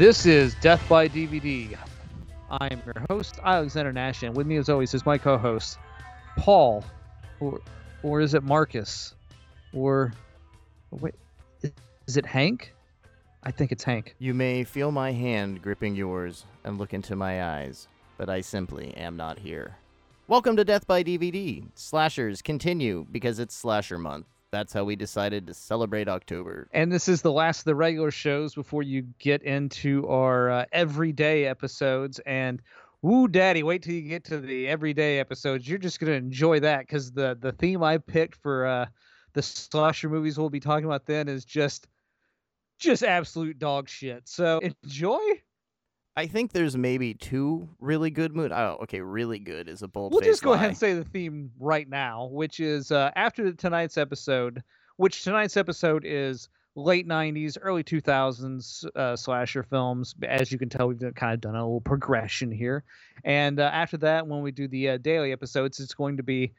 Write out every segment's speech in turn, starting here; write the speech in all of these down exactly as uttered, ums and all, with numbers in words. This is Death by D V D. I am your host, Alexander Nash, and with me as always is my co-host, Paul, or or is it Marcus? Or wait, is it Hank? I think it's Hank. You may feel my hand gripping yours and look into my eyes, but I simply am not here. Welcome to Death by D V D. Slashers continue because it's Slasher Month. That's how we decided to celebrate October. And this is the last of the regular shows before you get into our uh, everyday episodes. And, woo, daddy, wait till you get to the everyday episodes. You're just going to enjoy that because the, the theme I picked for uh, the slasher movies we'll be talking about then is just... just absolute dog shit. So enjoy. I think there's maybe two really good movies. Oh, okay, really good is a bold. We'll just go lie. ahead and say the theme right now, which is uh, after tonight's episode, which tonight's episode is late nineties, early two thousands uh, slasher films. As you can tell, we've kind of done a little progression here. And uh, after that, when we do the uh, daily episodes, it's going to be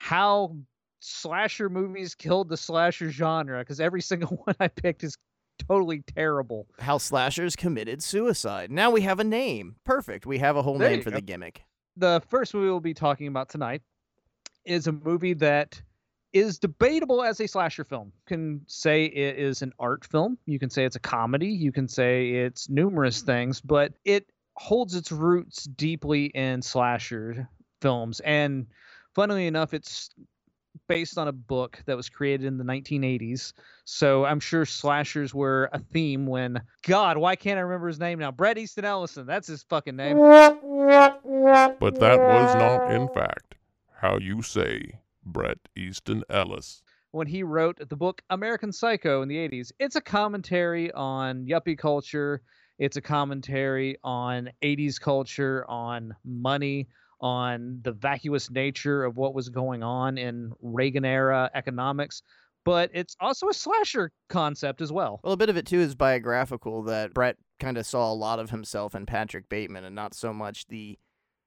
how slasher movies killed the slasher genre, because every single one I picked is totally terrible. How slashers committed suicide. Now we have a name. Perfect. We have a whole there name for go. the gimmick. The first movie we'll be talking about tonight is a movie that is debatable as a slasher film. You can say it is an art film. You can say it's a comedy. You can say it's numerous things, but it holds its roots deeply in slasher films. And funnily enough, it's based on a book that was created in the nineteen eighties. So I'm sure slashers were a theme when, God, why can't I remember his name now? Bret Easton Ellis, that's his fucking name. But that was not, in fact, how you say Bret Easton Ellis. When he wrote the book American Psycho in the eighties, it's a commentary on yuppie culture. It's a commentary on eighties culture, on money, on the vacuous nature of what was going on in Reagan-era economics, but it's also a slasher concept as well. Well, a bit of it, too, is biographical, that Bret kind of saw a lot of himself in Patrick Bateman and not so much the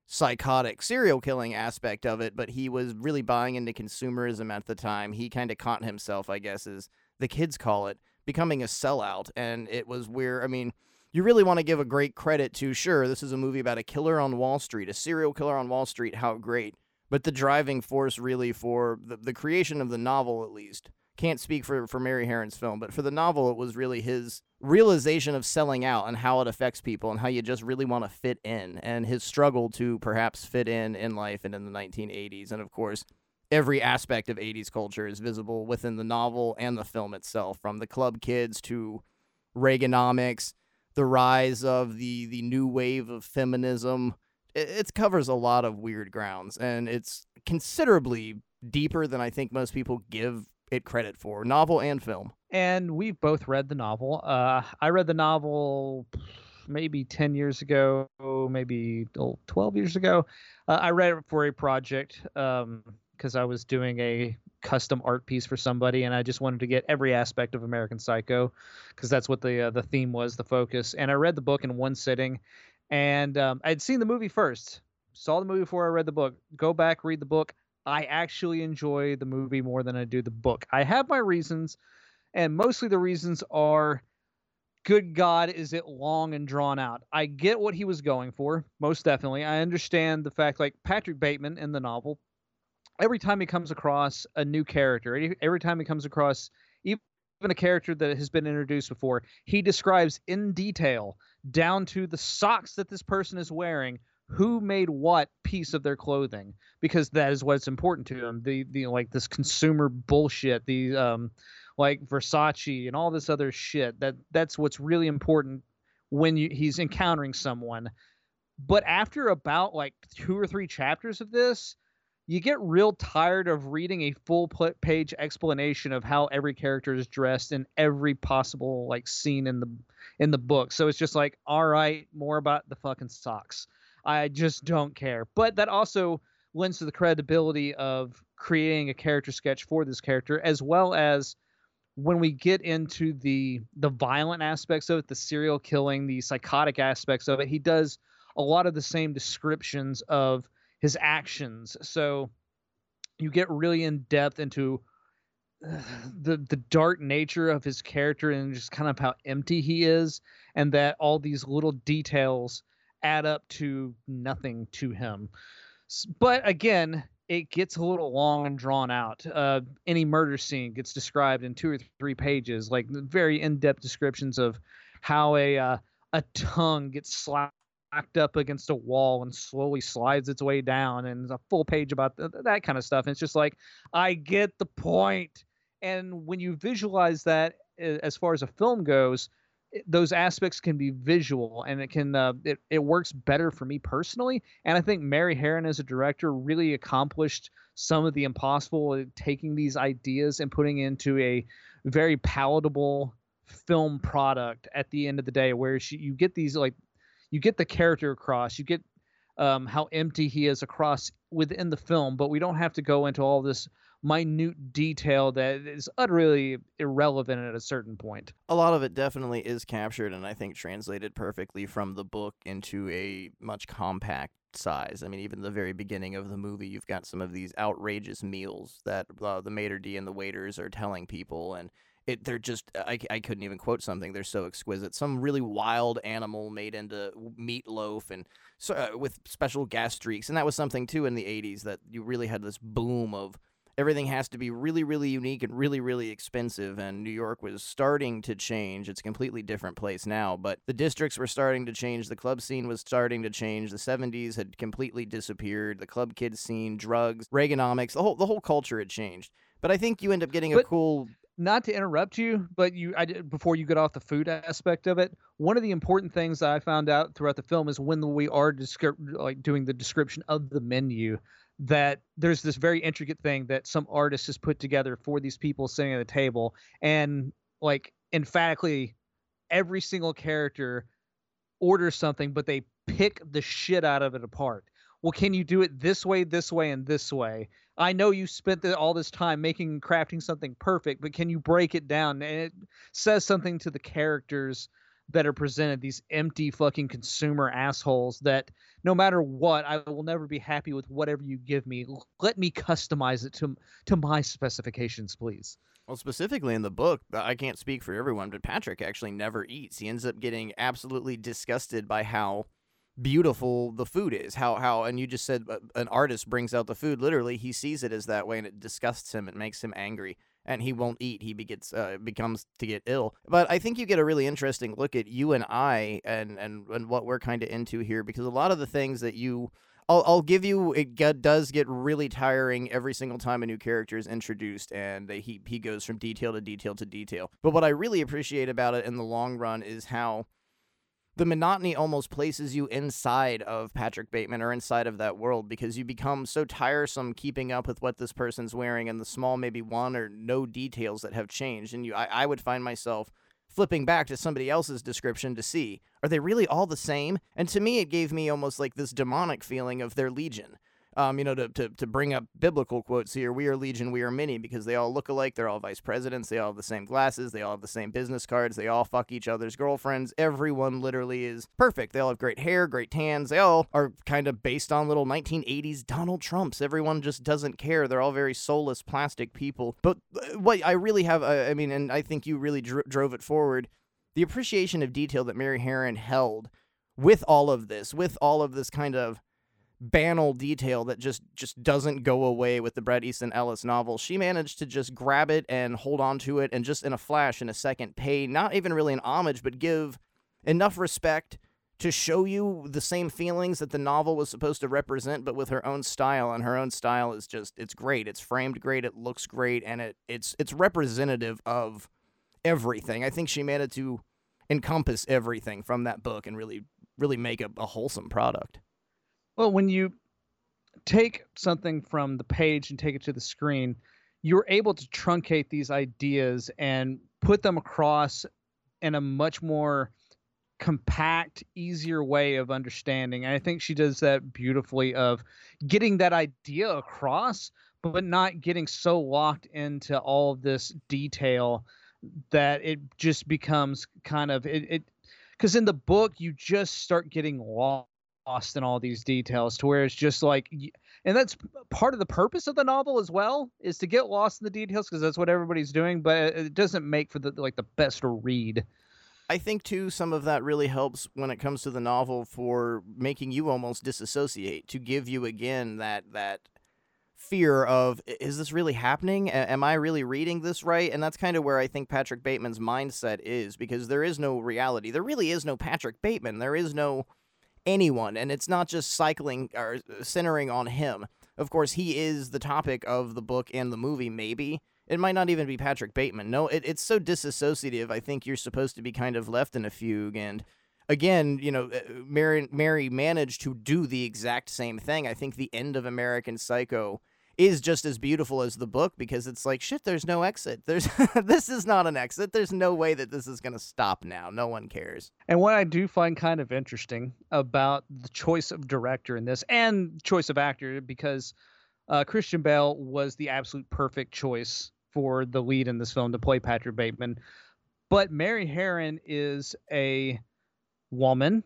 psychotic serial killing aspect of it, but he was really buying into consumerism at the time. He kind of caught himself, I guess, as the kids call it, becoming a sellout, and it was where, I mean... you really want to give a great credit to, sure, this is a movie about a killer on Wall Street, a serial killer on Wall Street, how great. But the driving force really for the, the creation of the novel, at least, can't speak for, for Mary Harron's film, but for the novel, it was really his realization of selling out and how it affects people and how you just really want to fit in, and his struggle to perhaps fit in in life and in the nineteen eighties. And, of course, every aspect of eighties culture is visible within the novel and the film itself, from the Club Kids to Reaganomics, the rise of the, the new wave of feminism. It, it covers a lot of weird grounds, and it's considerably deeper than I think most people give it credit for, novel and film. And we've both read the novel. Uh, I read the novel maybe ten years ago, maybe twelve years ago. Uh, I read it for a project um, because I was doing a custom art piece for somebody, and I just wanted to get every aspect of American Psycho because that's what the uh, the theme was, the focus. And I read the book in one sitting, and um, I'd seen the movie first, saw the movie before I read the book. Go back, read the book. I actually enjoy the movie more than I do the book. I have my reasons, and mostly the reasons are, good God, is it long and drawn out. I get what he was going for, most definitely. I understand the fact, like Patrick Bateman in the novel, every time he comes across a new character, every time he comes across even a character that has been introduced before, he describes in detail, down to the socks that this person is wearing, who made what piece of their clothing, because that is what's important to him. The, the like this consumer bullshit, the um, like Versace and all this other shit. That that's what's really important when you, he's encountering someone. But after about like two or three chapters of this, you get real tired of reading a full page explanation of how every character is dressed in every possible like scene in the in the book. So it's just like, all right, more about the fucking socks. I just don't care. But that also lends to the credibility of creating a character sketch for this character, as well as when we get into the the violent aspects of it, the serial killing, the psychotic aspects of it. He does a lot of the same descriptions of his actions. So you get really in depth into the the dark nature of his character and just kind of how empty he is, and that all these little details add up to nothing to him. But again, it gets a little long and drawn out. Uh, any murder scene gets described in two or three pages, like very in-depth descriptions of how a uh, a tongue gets slapped up against a wall and slowly slides its way down, and a full page about th- that kind of stuff. And it's just like, I get the point. And when you visualize that, as far as a film goes, it, those aspects can be visual, and it can uh, it, it works better for me personally. And I think Mary Harron as a director really accomplished some of the impossible, taking these ideas and putting into a very palatable film product at the end of the day, where she, you get these like You get the character across, you get um, how empty he is across within the film, but we don't have to go into all this minute detail that is utterly irrelevant at a certain point. A lot of it definitely is captured, and I think translated perfectly from the book into a much compact size. I mean, even the very beginning of the movie, you've got some of these outrageous meals that uh, the maitre d' and the waiters are telling people, and It, they're just, I, I couldn't even quote something. They're so exquisite. Some really wild animal made into meatloaf and so, uh, with special gas streaks. And that was something, too, in the eighties, that you really had this boom of everything has to be really, really unique and really, really expensive. And New York was starting to change. It's a completely different place now. But the districts were starting to change. The club scene was starting to change. The seventies had completely disappeared. The club kids scene, drugs, Reaganomics, the whole, the whole culture had changed. But I think you end up getting a but- cool... Not to interrupt you, but you, I did, before you get off the food aspect of it, one of the important things that I found out throughout the film is when we are descri- like doing the description of the menu, that there's this very intricate thing that some artist has put together for these people sitting at the table, and like emphatically, every single character orders something, but they pick the shit out of it apart. Well, can you do it this way, this way, and this way? I know you spent the, all this time making, crafting something perfect, but can you break it down? And it says something to the characters that are presented, these empty fucking consumer assholes that no matter what, I will never be happy with whatever you give me. Let me customize it to to my specifications, please. Well, specifically in the book, I can't speak for everyone, but Patrick actually never eats. He ends up getting absolutely disgusted by how beautiful the food is, how how and you just said uh, an artist brings out the food. Literally, he sees it as that way, and it disgusts him. It makes him angry, and he won't eat. He begets uh, becomes to get ill. But I think you get a really interesting look at you and I and and, and what we're kind of into here, because a lot of the things that you I'll, I'll give you, it g- does get really tiring every single time a new character is introduced, and they, he he goes from detail to detail to detail. But what I really appreciate about it in the long run is how the monotony almost places you inside of Patrick Bateman or inside of that world, because you become so tiresome keeping up with what this person's wearing and the small maybe one or no details that have changed. And you, I, I would find myself flipping back to somebody else's description to see, are they really all the same? And to me, it gave me almost like this demonic feeling of their legion. Um, you know, to, to, to bring up biblical quotes here, we are legion, we are many, because they all look alike. They're all vice presidents. They all have the same glasses. They all have the same business cards. They all fuck each other's girlfriends. Everyone literally is perfect. They all have great hair, great tans. They all are kind of based on little nineteen eighties Donald Trumps. Everyone just doesn't care. They're all very soulless, plastic people. But what I really have, I mean, and I think you really dro- drove it forward, the appreciation of detail that Mary Harron held with all of this, with all of this kind of banal detail that just just doesn't go away with the Bret Easton Ellis novel. She managed to just grab it and hold on to it, and just in a flash, in a second, pay not even really an homage, but give enough respect to show you the same feelings that the novel was supposed to represent, but with her own style. And her own style is just, it's great. It's framed great. It looks great. And it it's it's representative of everything. I think she managed to encompass everything from that book and really, really make a, a wholesome product. Well, when you take something from the page and take it to the screen, you're able to truncate these ideas and put them across in a much more compact, easier way of understanding. And I think she does that beautifully, of getting that idea across, but not getting so locked into all of this detail that it just becomes kind of it. it because in the book, you just start getting lost. lost in all these details, to where it's just like And that's part of the purpose of the novel as well, is to get lost in the details, because that's what everybody's doing. But it doesn't make for the like the best read. I think, too, some of that really helps when it comes to the novel for making you almost disassociate, to give you, again, that that fear of, is this really happening? A- am I really reading this right? And that's kind of where I think Patrick Bateman's mindset is, because there is no reality. There really is no Patrick Bateman. There is no anyone. And it's not just cycling or centering on him. Of course, he is the topic of the book and the movie, maybe. It might not even be Patrick Bateman. No, it, it's so disassociative. I think you're supposed to be kind of left in a fugue. And again, you know, Mary, Mary managed to do the exact same thing. I think the end of American Psycho is just as beautiful as the book, because it's like, shit, there's no exit. There's this is not an exit. There's no way that this is going to stop now. No one cares. And what I do find kind of interesting about the choice of director in this and choice of actor, because uh, Christian Bale was the absolute perfect choice for the lead in this film to play Patrick Bateman. But Mary Harron is a woman.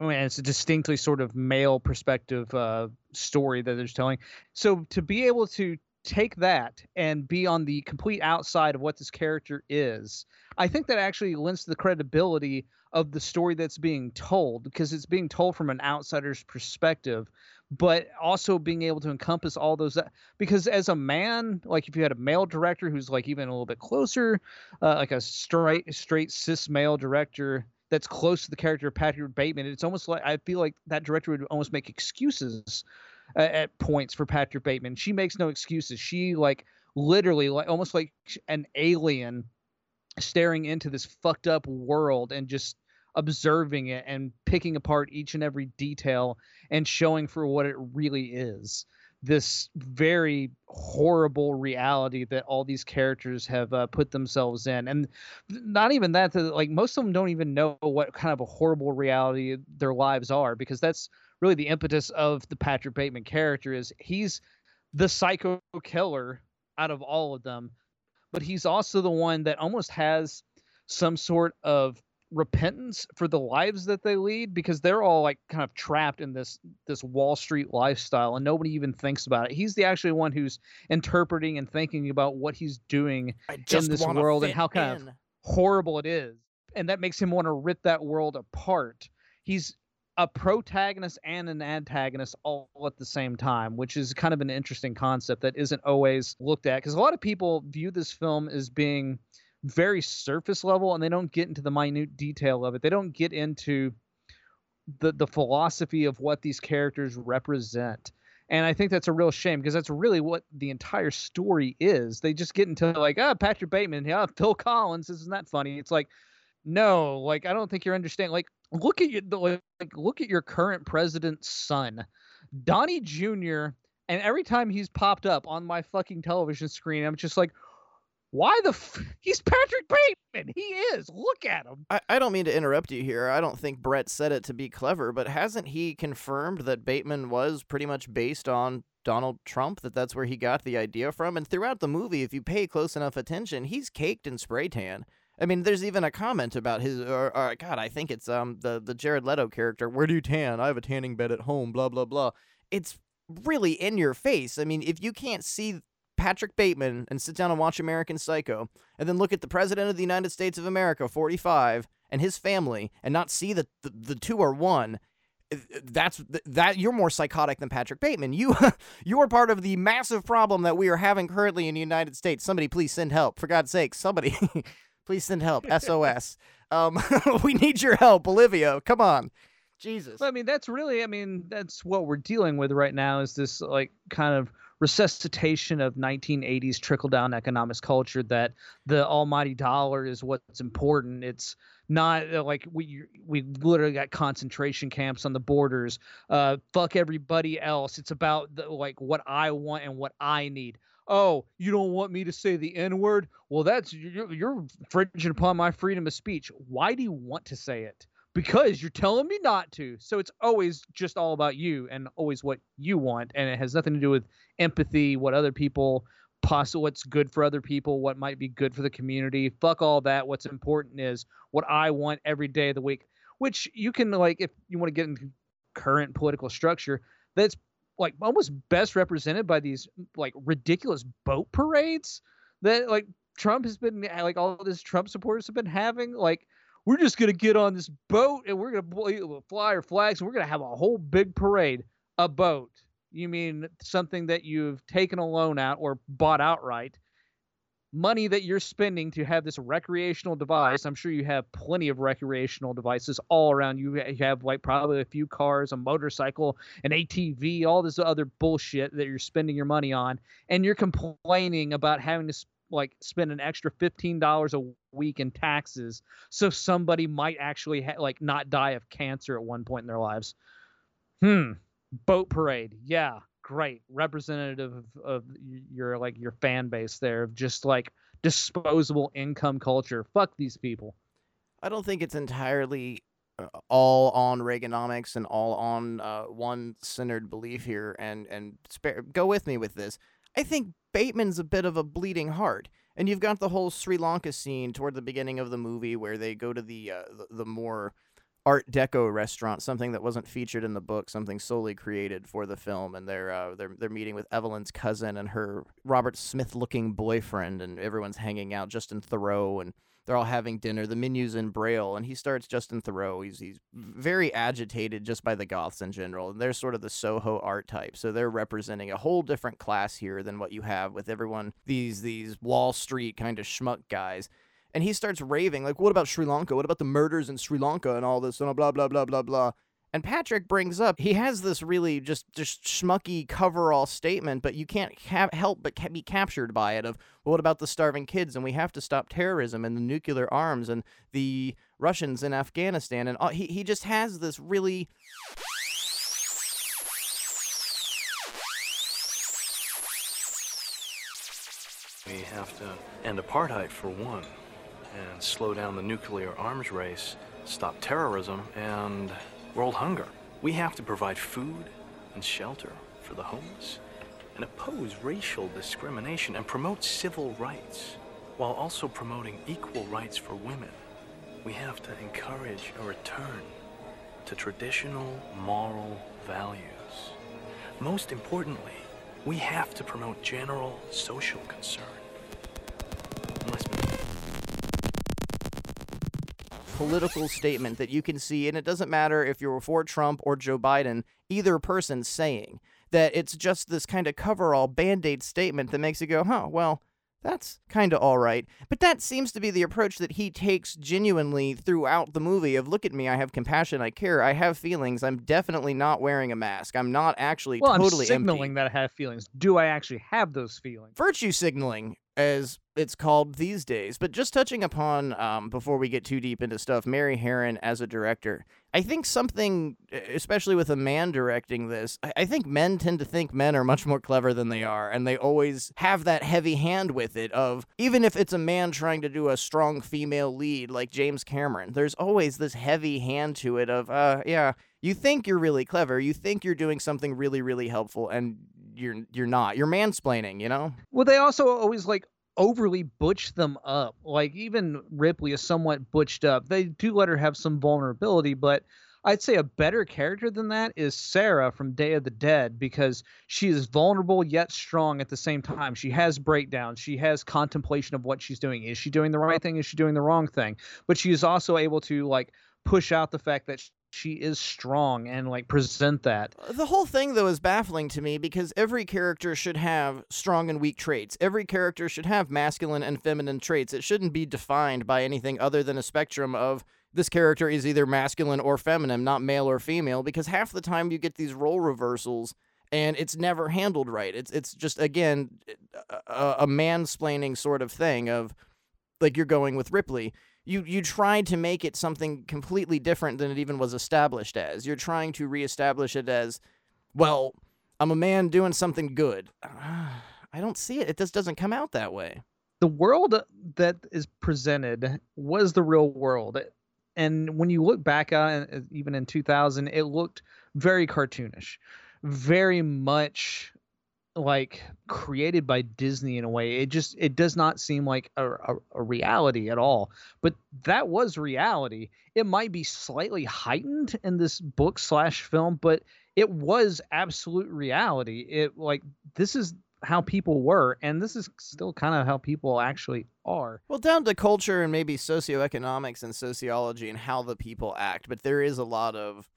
I mean, it's a distinctly sort of male perspective uh, story that they're telling. So to be able to take that and be on the complete outside of what this character is, I think that actually lends to the credibility of the story that's being told, because it's being told from an outsider's perspective, but also being able to encompass all those. Because as a man, like if you had a male director who's like even a little bit closer, uh, like a straight, straight cis male director that's close to the character of Patrick Bateman, it's almost like I feel like that director would almost make excuses uh, at points for Patrick Bateman. She makes no excuses. She like literally like almost like an alien staring into this fucked up world and just observing it and picking apart each and every detail and showing for what it really is. This very horrible reality that all these characters have uh, put themselves in. And not even that, like most of them don't even know what kind of a horrible reality their lives are, because that's really the impetus of the Patrick Bateman character, is he's the psycho killer out of all of them, but he's also the one that almost has some sort of repentance for the lives that they lead, because they're all like kind of trapped in this this Wall Street lifestyle and nobody even thinks about it. He's the actually one who's interpreting and thinking about what he's doing in this world and how kind of horrible it is. And that makes him want to rip that world apart. He's a protagonist and an antagonist all at the same time, which is kind of an interesting concept that isn't always looked at, because a lot of people view this film as being very surface level, and they don't get into the minute detail of it. They don't get into the the philosophy of what these characters represent. And I think that's a real shame, because that's really what the entire story is. They just get into like, ah, oh, Patrick Bateman, yeah, Phil Collins, isn't that funny? It's like, no, like I don't think you're understanding. Like, look at your like, look at your current president's son, Donnie Junior And every time he's popped up on my fucking television screen, I'm just like, why the f- he's Patrick Bateman. He is. Look at him. I, I don't mean to interrupt you here. I don't think Bret said it to be clever, but hasn't he confirmed that Bateman was pretty much based on Donald Trump, that that's where he got the idea from? And throughout the movie, if you pay close enough attention, he's caked in spray tan. I mean, there's even a comment about his, or, or God, I think it's um the, the Jared Leto character. Where do you tan? I have a tanning bed at home, blah, blah, blah. It's really in your face. I mean, if you can't see Patrick Bateman and sit down and watch American Psycho and then look at the president of the United States of America, forty-five, and his family, and not see that the, the two are one, that's that you're more psychotic than Patrick Bateman. You you are part of the massive problem that we are having currently in the United States. Somebody please send help. For God's sake, somebody please send help. S O S. Um, we need your help, Olivia. Come on. Jesus. Well, I mean, that's really, I mean, that's what we're dealing with right now, is this like kind of resuscitation of nineteen eighties trickle-down economics culture, that the almighty dollar is what's important. It's not uh, like we we literally got concentration camps on the borders. Uh, fuck everybody else. It's about the, like what I want and what I need. Oh, you don't want me to say the N-word? Well, that's you're, you're infringing upon my freedom of speech. Why do you want to say it? Because you're telling me not to. So it's always just all about you and always what you want. And it has nothing to do with empathy, what other people possible, what's good for other people, what might be good for the community. Fuck all that. What's important is what I want every day of the week, which you can like, if you want to get into current political structure, that's like almost best represented by these like ridiculous boat parades that like Trump has been like all of his Trump supporters have been having. Like, we're just going to get on this boat and we're going to fly our flags and we're going to have a whole big parade. A boat. You mean something that you've taken a loan out or bought outright. Money that you're spending to have this recreational device. I'm sure you have plenty of recreational devices all around. You have like probably a few cars, a motorcycle, an A T V, all this other bullshit that you're spending your money on. And you're complaining about having to like spend an extra fifteen dollars a week in taxes. So somebody might actually ha- like not die of cancer at one point in their lives. Hmm. Boat parade. Yeah. Great representative of, of your like your fan base there, of just like disposable income culture. Fuck these people. I don't think it's entirely all on Reaganomics and all on uh, one centered belief here. And and spare, go with me with this. I think Bateman's a bit of a bleeding heart, and you've got the whole Sri Lanka scene toward the beginning of the movie where they go to the uh, the, the more Art Deco restaurant, something that wasn't featured in the book, something solely created for the film, and they're uh, they're they're meeting with Evelyn's cousin and her Robert Smith-looking boyfriend, and everyone's hanging out. Justin Theroux, and they're all having dinner. The menu's in Braille, and he starts Justin Theroux. He's he's very agitated just by the Goths in general, and they're sort of the Soho art type, so they're representing a whole different class here than what you have with everyone these these Wall Street kind of schmuck guys. And he starts raving, like, what about Sri Lanka? What about the murders in Sri Lanka and all this and blah, blah, blah, blah, blah. And Patrick brings up, he has this really just, just schmucky coverall statement, but you can't ha- help but ca- be captured by it of, well, what about the starving kids? And we have to stop terrorism and the nuclear arms and the Russians in Afghanistan. And all, he he just has this really... We have to end apartheid, for one. And slow down the nuclear arms race, stop terrorism, and world hunger. We have to provide food and shelter for the homeless and oppose racial discrimination and promote civil rights while also promoting equal rights for women. We have to encourage a return to traditional moral values. Most importantly, we have to promote general social concern. Political statement that you can see, and it doesn't matter if you're for Trump or Joe Biden, either person saying that it's just this kind of coverall band-aid statement that makes you go, huh, well, that's kind of all right. But that seems to be the approach that he takes genuinely throughout the movie of, look at me, I have compassion, I care, I have feelings, I'm definitely not wearing a mask, I'm not actually well, totally I'm signaling empty. That I have feelings. Do I actually have those feelings? Virtue signaling, as it's called these days. But just touching upon, um, before we get too deep into stuff, Mary Harron as a director, I think something, especially with a man directing this, I-, I think men tend to think men are much more clever than they are, and they always have that heavy hand with it of, even if it's a man trying to do a strong female lead like James Cameron, there's always this heavy hand to it of, uh, yeah, you think you're really clever, you think you're doing something really, really helpful, and you're you're not. You're mansplaining, you know? Well, they also always, like, overly butch them up. Like, even Ripley is somewhat butched up. They do let her have some vulnerability, but I'd say a better character than that is Sarah from Day of the Dead, because she is vulnerable yet strong at the same time. She has breakdowns. She has contemplation of what she's doing. Is she doing the right thing? Is she doing the wrong thing? But she is also able to, like, push out the fact that she She is strong and, like, present that. The whole thing, though, is baffling to me because every character should have strong and weak traits. Every character should have masculine and feminine traits. It shouldn't be defined by anything other than a spectrum of this character is either masculine or feminine, not male or female, because half the time you get these role reversals and it's never handled right. It's, it's just, again, a, a mansplaining sort of thing of, like, you're going with Ripley. You you tried to make it something completely different than it even was established as. You're trying to reestablish it as, well, I'm a man doing something good. I don't see it. It just doesn't come out that way. The world that is presented was the real world. And when you look back on it, even in two thousand, it looked very cartoonish, very much like created by Disney in a way. It just, it does not seem like a, a, a reality at all, but that was reality. It might be slightly heightened in this book slash film, but it was absolute reality. It like, this is how people were, and this is still kind of how people actually are. Well, down to culture and maybe socioeconomics and sociology and how the people act, but there is a lot of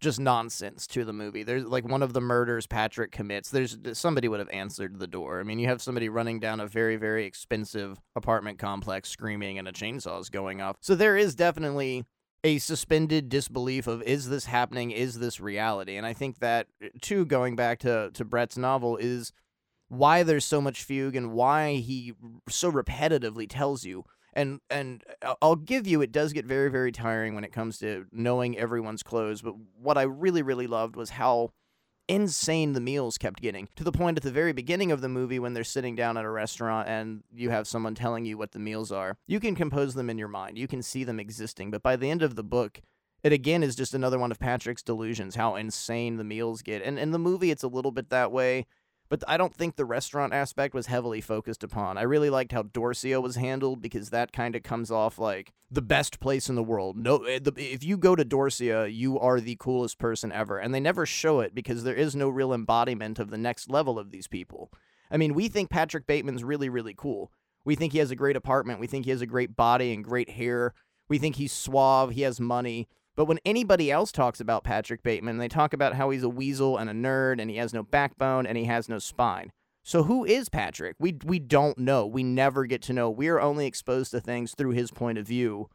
just nonsense to the movie. There's like one of the murders Patrick commits, there's somebody would have answered the door. I mean, you have somebody running down a very, very expensive apartment complex screaming and a chainsaw is going off. So there is definitely a suspended disbelief of, is this happening? Is this reality? And I think that too, going back to, to Bret's novel, is why there's so much fugue and why he so repetitively tells you. And and I'll give you, it does get very, very tiring when it comes to knowing everyone's clothes. But what I really, really loved was how insane the meals kept getting, to the point at the very beginning of the movie when they're sitting down at a restaurant and you have someone telling you what the meals are. You can compose them in your mind. You can see them existing. But by the end of the book, it again is just another one of Patrick's delusions, how insane the meals get. And in the movie, it's a little bit that way. But I don't think the restaurant aspect was heavily focused upon. I really liked how Dorcio was handled, because that kind of comes off like the best place in the world. No, the, if you go to Dorcia, you are the coolest person ever. And they never show it because there is no real embodiment of the next level of these people. I mean, we think Patrick Bateman's really, really cool. We think he has a great apartment. We think he has a great body and great hair. We think he's suave. He has money. But when anybody else talks about Patrick Bateman, they talk about how he's a weasel and a nerd and he has no backbone and he has no spine. So who is Patrick? We we don't know. We never get to know. We are only exposed to things through his point of view.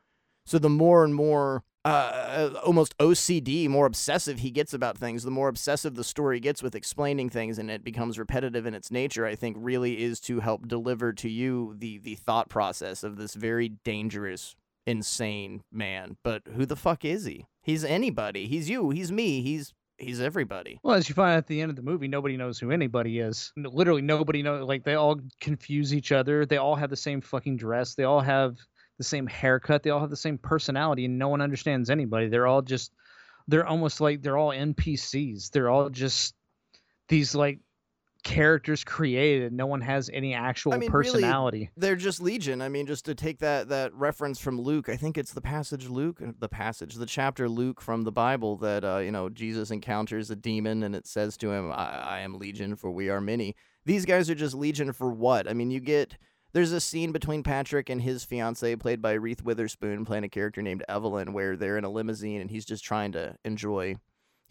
So the more and more uh, almost O C D, more obsessive he gets about things, the more obsessive the story gets with explaining things, and it becomes repetitive in its nature, I think really is to help deliver to you the the thought process of this very dangerous, insane man. But who the fuck is he? He's anybody. He's you. He's me. He's he's everybody. Well, as you find out at the end of the movie, nobody knows who anybody is. Literally nobody knows. Like, they all confuse each other. They all have the same fucking dress. They all have the same haircut. They all have the same personality, and no one understands anybody. They're all just, they're almost like they're all N P Cs. They're all just these like characters created. No one has any actual I mean, personality. Really, they're just legion. I mean, just to take that that reference from Luke, I think it's the passage Luke, the passage, the chapter Luke from the Bible that uh, you know, Jesus encounters a demon and it says to him, I, "I am legion, for we are many." These guys are just legion for what? I mean, you get there's a scene between Patrick and his fiancée, played by Reese Witherspoon, playing a character named Evelyn, where they're in a limousine and he's just trying to enjoy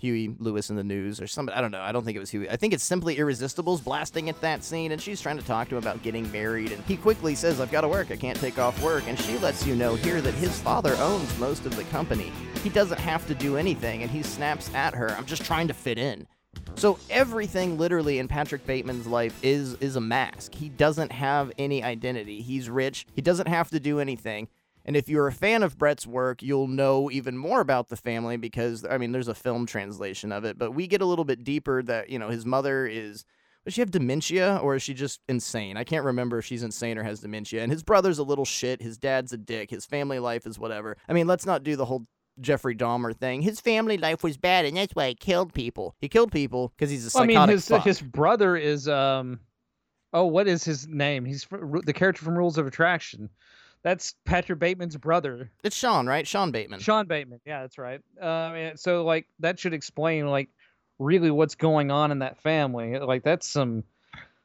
Huey Lewis in the News or somebody. I don't know. I don't think it was Huey. I think it's simply Irresistible's blasting at that scene, and she's trying to talk to him about getting married, and he quickly says, I've got to work. I can't take off work. And she lets you know here that his father owns most of the company. He doesn't have to do anything, and he snaps at her. I'm just trying to fit in. So everything literally in Patrick Bateman's life is is a mask. He doesn't have any identity. He's rich. He doesn't have to do anything. And if you're a fan of Bret's work, you'll know even more about the family because, I mean, there's a film translation of it. But we get a little bit deeper that, you know, his mother is, does she have dementia or is she just insane? I can't remember if she's insane or has dementia. And his brother's a little shit. His dad's a dick. His family life is whatever. I mean, let's not do the whole Jeffrey Dahmer thing. His family life was bad, and that's why he killed people. He killed people because he's a psychotic well, I mean, his, fuck. His brother is, um, oh, what is his name? He's the character from Rules of Attraction. That's Patrick Bateman's brother. It's Sean, right? Sean Bateman. Sean Bateman. Yeah, that's right. Uh, so, like, that should explain, like, really what's going on in that family. Like, that's some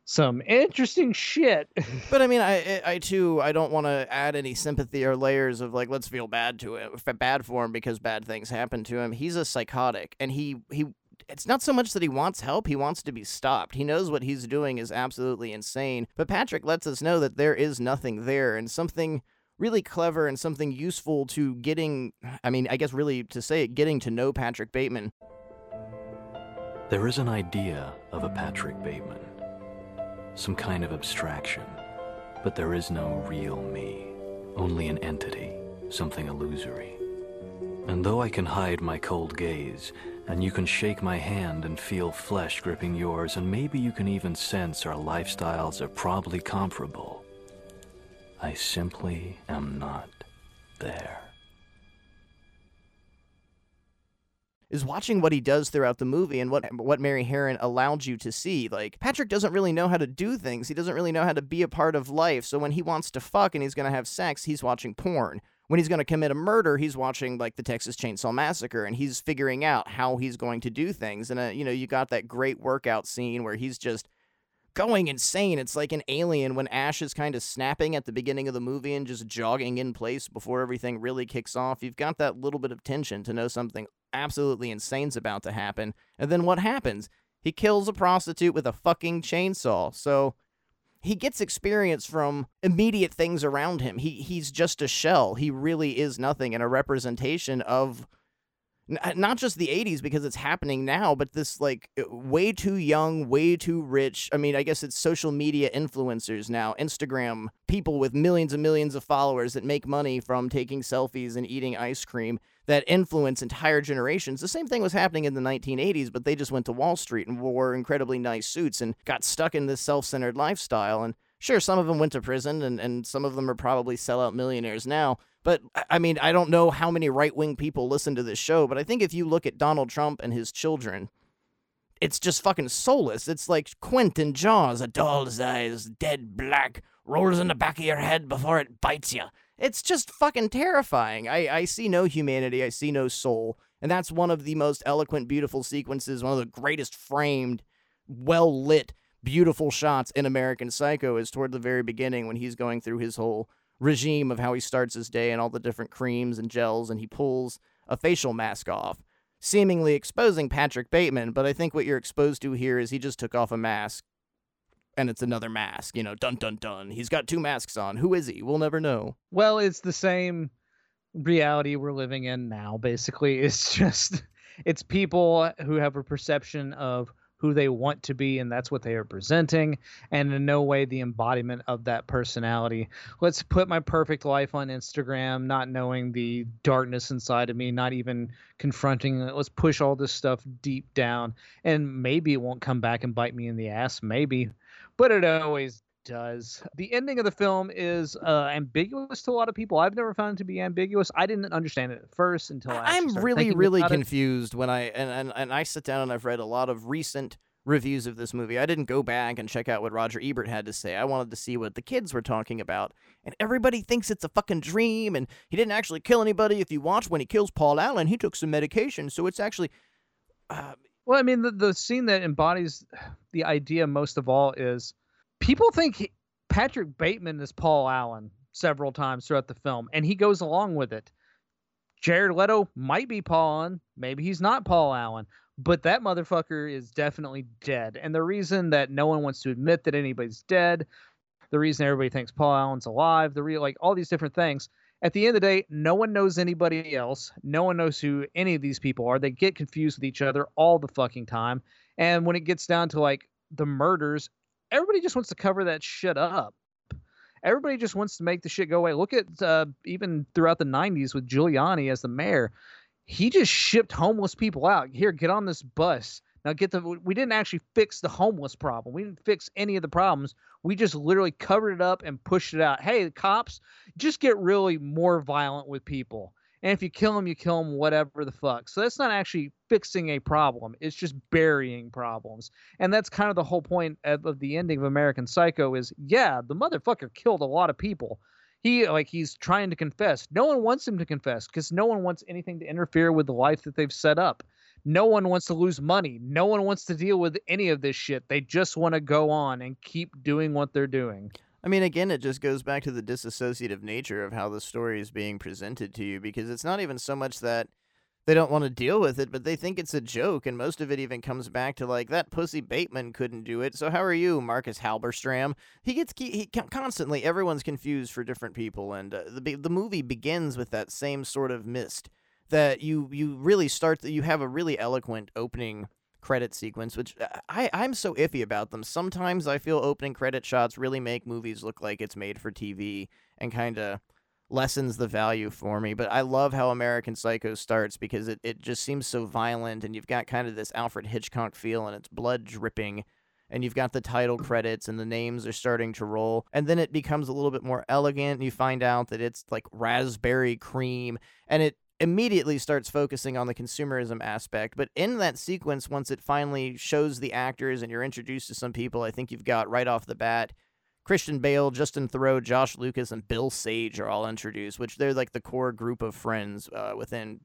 some interesting shit. But, I mean, I, I too, I don't want to add any sympathy or layers of, like, let's feel bad to him, bad for him because bad things happen to him. He's a psychotic, and he he... It's not so much that he wants help, he wants to be stopped. He knows what he's doing is absolutely insane, but Patrick lets us know that there is nothing there, and something really clever and something useful to getting, I mean, I guess really to say it, getting to know Patrick Bateman. There is an idea of a Patrick Bateman, some kind of abstraction, but there is no real me, only an entity, something illusory. And though I can hide my cold gaze, and you can shake my hand and feel flesh gripping yours, and maybe you can even sense our lifestyles are probably comparable, I simply am not there. Is watching what he does throughout the movie and what what Mary Harron allowed you to see. Like, Patrick doesn't really know how to do things. He doesn't really know how to be a part of life. So when he wants to fuck and he's going to have sex, he's watching porn. When he's going to commit a murder, he's watching, like, the Texas Chainsaw Massacre, and he's figuring out how he's going to do things. And, uh, you know, you got that great workout scene where he's just going insane. It's like an alien when Ash is kind of snapping at the beginning of the movie and just jogging in place before everything really kicks off. You've got that little bit of tension to know something absolutely insane's about to happen. And then what happens? He kills a prostitute with a fucking chainsaw. So he gets experience from immediate things around him. He he's just a shell. He really is nothing, and a representation of n- not just the eighties, because it's happening now, but this, like, way too young, way too rich. I mean, I guess it's social media influencers now, Instagram people with millions and millions of followers that make money from taking selfies and eating ice cream that influence entire generations. The same thing was happening in the nineteen eighties, but they just went to Wall Street and wore incredibly nice suits and got stuck in this self-centered lifestyle. And sure, some of them went to prison, and, and some of them are probably sellout millionaires now. But, I mean, I don't know how many right-wing people listen to this show, but I think if you look at Donald Trump and his children, it's just fucking soulless. It's like Quint in Jaws, a doll's eyes, dead black, rolls in the back of your head before it bites you. It's just fucking terrifying. I, I see no humanity. I see no soul. And that's one of the most eloquent, beautiful sequences, one of the greatest framed, well-lit, beautiful shots in American Psycho is toward the very beginning when he's going through his whole regime of how he starts his day and all the different creams and gels, and he pulls a facial mask off, seemingly exposing Patrick Bateman. But I think what you're exposed to here is he just took off a mask, and it's another mask, you know, dun, dun, dun. He's got two masks on. Who is he? We'll never know. Well, it's the same reality we're living in now, basically. It's just, it's people who have a perception of who they want to be, and that's what they are presenting, and in no way the embodiment of that personality. Let's put my perfect life on Instagram, not knowing the darkness inside of me, not even confronting it. Let's push all this stuff deep down, and maybe it won't come back and bite me in the ass, maybe. But it always does. The ending of the film is uh, ambiguous to a lot of people. I've never found it to be ambiguous. I didn't understand it at first until I I'm really, really confused it. when I and, and, and I sit down and I've read a lot of recent reviews of this movie. I didn't go back and check out what Roger Ebert had to say. I wanted to see what the kids were talking about. And everybody thinks it's a fucking dream, and he didn't actually kill anybody. If you watch when he kills Paul Allen, he took some medication. So it's actually... Uh, Well, I mean, the, the scene that embodies the idea most of all is people think he, Patrick Bateman is Paul Allen several times throughout the film, and he goes along with it. Jared Leto might be Paul Allen. Maybe he's not Paul Allen, but that motherfucker is definitely dead. And the reason that no one wants to admit that anybody's dead, the reason everybody thinks Paul Allen's alive, the real, like, all these different things. At the end of the day, no one knows anybody else. No one knows who any of these people are. They get confused with each other all the fucking time. And when it gets down to, like, the murders, everybody just wants to cover that shit up. Everybody just wants to make the shit go away. Look at uh, even throughout the nineties with Giuliani as the mayor. He just shipped homeless people out. Here, get on this bus. Now get the, we didn't actually fix the homeless problem. We didn't fix any of the problems. We just literally covered it up and pushed it out. Hey, the cops, just get really more violent with people. And if you kill them, you kill them, whatever the fuck. So that's not actually fixing a problem. It's just burying problems. And that's kind of the whole point of, of the ending of American Psycho is, yeah, the motherfucker killed a lot of people. He, like, he's trying to confess. No one wants him to confess because no one wants anything to interfere with the life that they've set up. No one wants to lose money. No one wants to deal with any of this shit. They just want to go on and keep doing what they're doing. I mean, again, it just goes back to the disassociative nature of how the story is being presented to you, because it's not even so much that they don't want to deal with it, but they think it's a joke, and most of it even comes back to, like, that pussy Bateman couldn't do it, so how are you, Marcus Halberstram? He gets he constantly, everyone's confused for different people, and uh, the the movie begins with that same sort of mist. That you you really start that you have a really eloquent opening credit sequence, which I, I'm so iffy about them. Sometimes I feel opening credit shots really make movies look like it's made for T V and kind of lessens the value for me. But I love how American Psycho starts because it, it just seems so violent, and you've got kind of this Alfred Hitchcock feel, and it's blood dripping, and you've got the title credits and the names are starting to roll. And then it becomes a little bit more elegant, and you find out that it's like raspberry cream, and it immediately starts focusing on the consumerism aspect. But in that sequence, once it finally shows the actors and you're introduced to some people, I think you've got right off the bat Christian Bale, Justin Theroux, Josh Lucas, and Bill Sage are all introduced, which they're like the core group of friends uh, within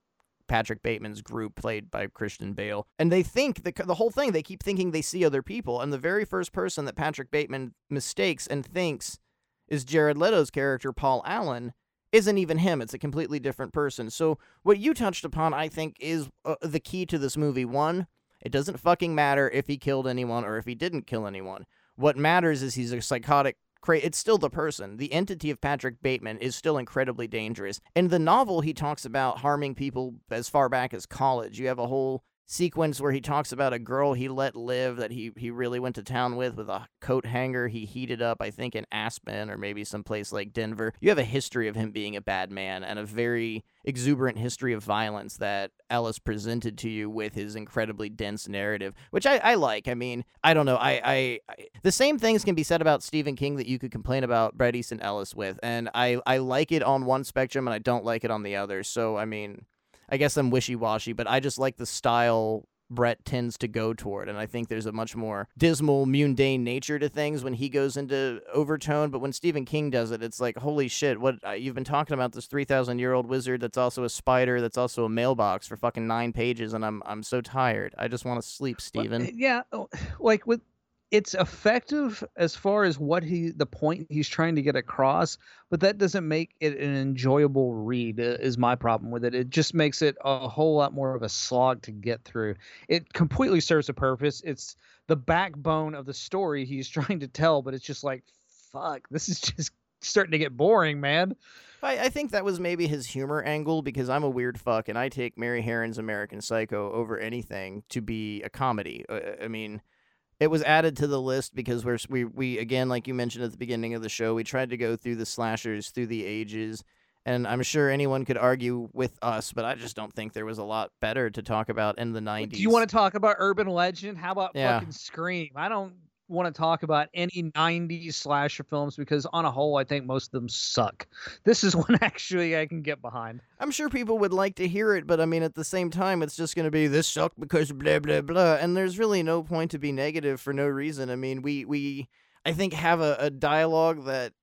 Patrick Bateman's group, played by Christian Bale. And they think, the, the whole thing, they keep thinking they see other people, and the very first person that Patrick Bateman mistakes and thinks is Jared Leto's character, Paul Allen, isn't even him. It's a completely different person. So what you touched upon, I think, is uh, the key to this movie. One, it doesn't fucking matter if he killed anyone or if he didn't kill anyone. What matters is he's a psychotic cra- it's still the person. The entity of Patrick Bateman is still incredibly dangerous. In the novel, he talks about harming people as far back as college. You have a whole sequence where he talks about a girl he let live that he, he really went to town with, with a coat hanger he heated up, I think, in Aspen or maybe someplace like Denver. You have a history of him being a bad man and a very exuberant history of violence that Ellis presented to you with his incredibly dense narrative, which I, I like. I mean, I don't know. I, I, I the same things can be said about Stephen King that you could complain about Bret Easton Ellis with, and I, I like it on one spectrum and I don't like it on the other. So, I mean, I guess I'm wishy-washy, but I just like the style Bret tends to go toward, and I think there's a much more dismal, mundane nature to things when he goes into overtone, but when Stephen King does it, it's like, holy shit, what uh, you've been talking about this three thousand year old wizard that's also a spider, that's also a mailbox for fucking nine pages, and I'm I'm so tired. I just want to sleep, Stephen. Well, yeah, like, with it's effective as far as what he, the point he's trying to get across, but that doesn't make it an enjoyable read, is my problem with it. It just makes it a whole lot more of a slog to get through. It completely serves a purpose. It's the backbone of the story he's trying to tell, but it's just like, fuck, this is just starting to get boring, man. I, I think that was maybe his humor angle, because I'm a weird fuck and I take Mary Harron's American Psycho over anything to be a comedy. I, I mean... It was added to the list because we're, we, we again, like you mentioned at the beginning of the show, we tried to go through the slashers through the ages, and I'm sure anyone could argue with us, but I just don't think there was a lot better to talk about in the nineties. Do you want to talk about urban legend? How about yeah. fucking Scream? I don't want to talk about any nineties slasher films because on a whole, I think most of them suck. This is one actually I can get behind. I'm sure people would like to hear it, but I mean, at the same time, it's just going to be this sucked because blah, blah, blah. And there's really no point to be negative for no reason. I mean, we, we I think, have a, a dialogue that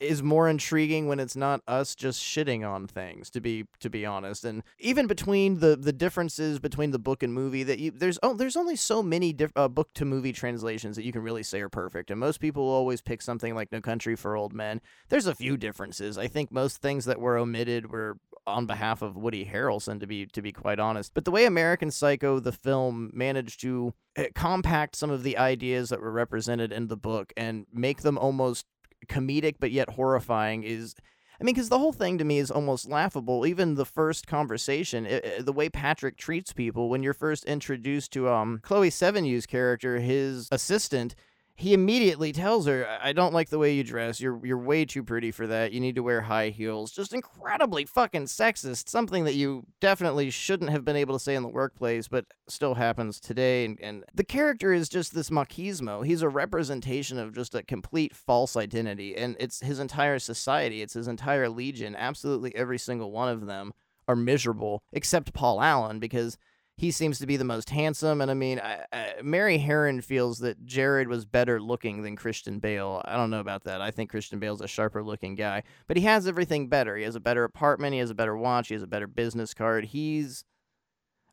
is more intriguing when it's not us just shitting on things, to be to be honest. And even between the the differences between the book and movie, that you, there's oh, there's only so many diff, uh, book to movie translations that you can really say are perfect, and most people will always pick something like No Country for Old Men. There's a few differences. I think most things that were omitted were on behalf of Woody Harrelson, to be to be quite honest. But the way American Psycho, the film, managed to compact some of the ideas that were represented in the book and make them almost comedic but yet horrifying is, I mean, because the whole thing to me is almost laughable. Even the first conversation, it, it, the way Patrick treats people when you're first introduced to um Chloe Sevigny's character, his assistant, he immediately tells her, I don't like the way you dress, you're you're way too pretty for that, you need to wear high heels. Just incredibly fucking sexist, something that you definitely shouldn't have been able to say in the workplace, but still happens today. And, and the character is just this machismo. He's a representation of just a complete false identity, and it's his entire society, it's his entire legion. Absolutely every single one of them are miserable, except Paul Allen, because he seems to be the most handsome, and I mean, I, I, Mary Harron feels that Jared was better looking than Christian Bale. I don't know about that. I think Christian Bale's a sharper looking guy, but he has everything better. He has a better apartment, he has a better watch, he has a better business card. He's,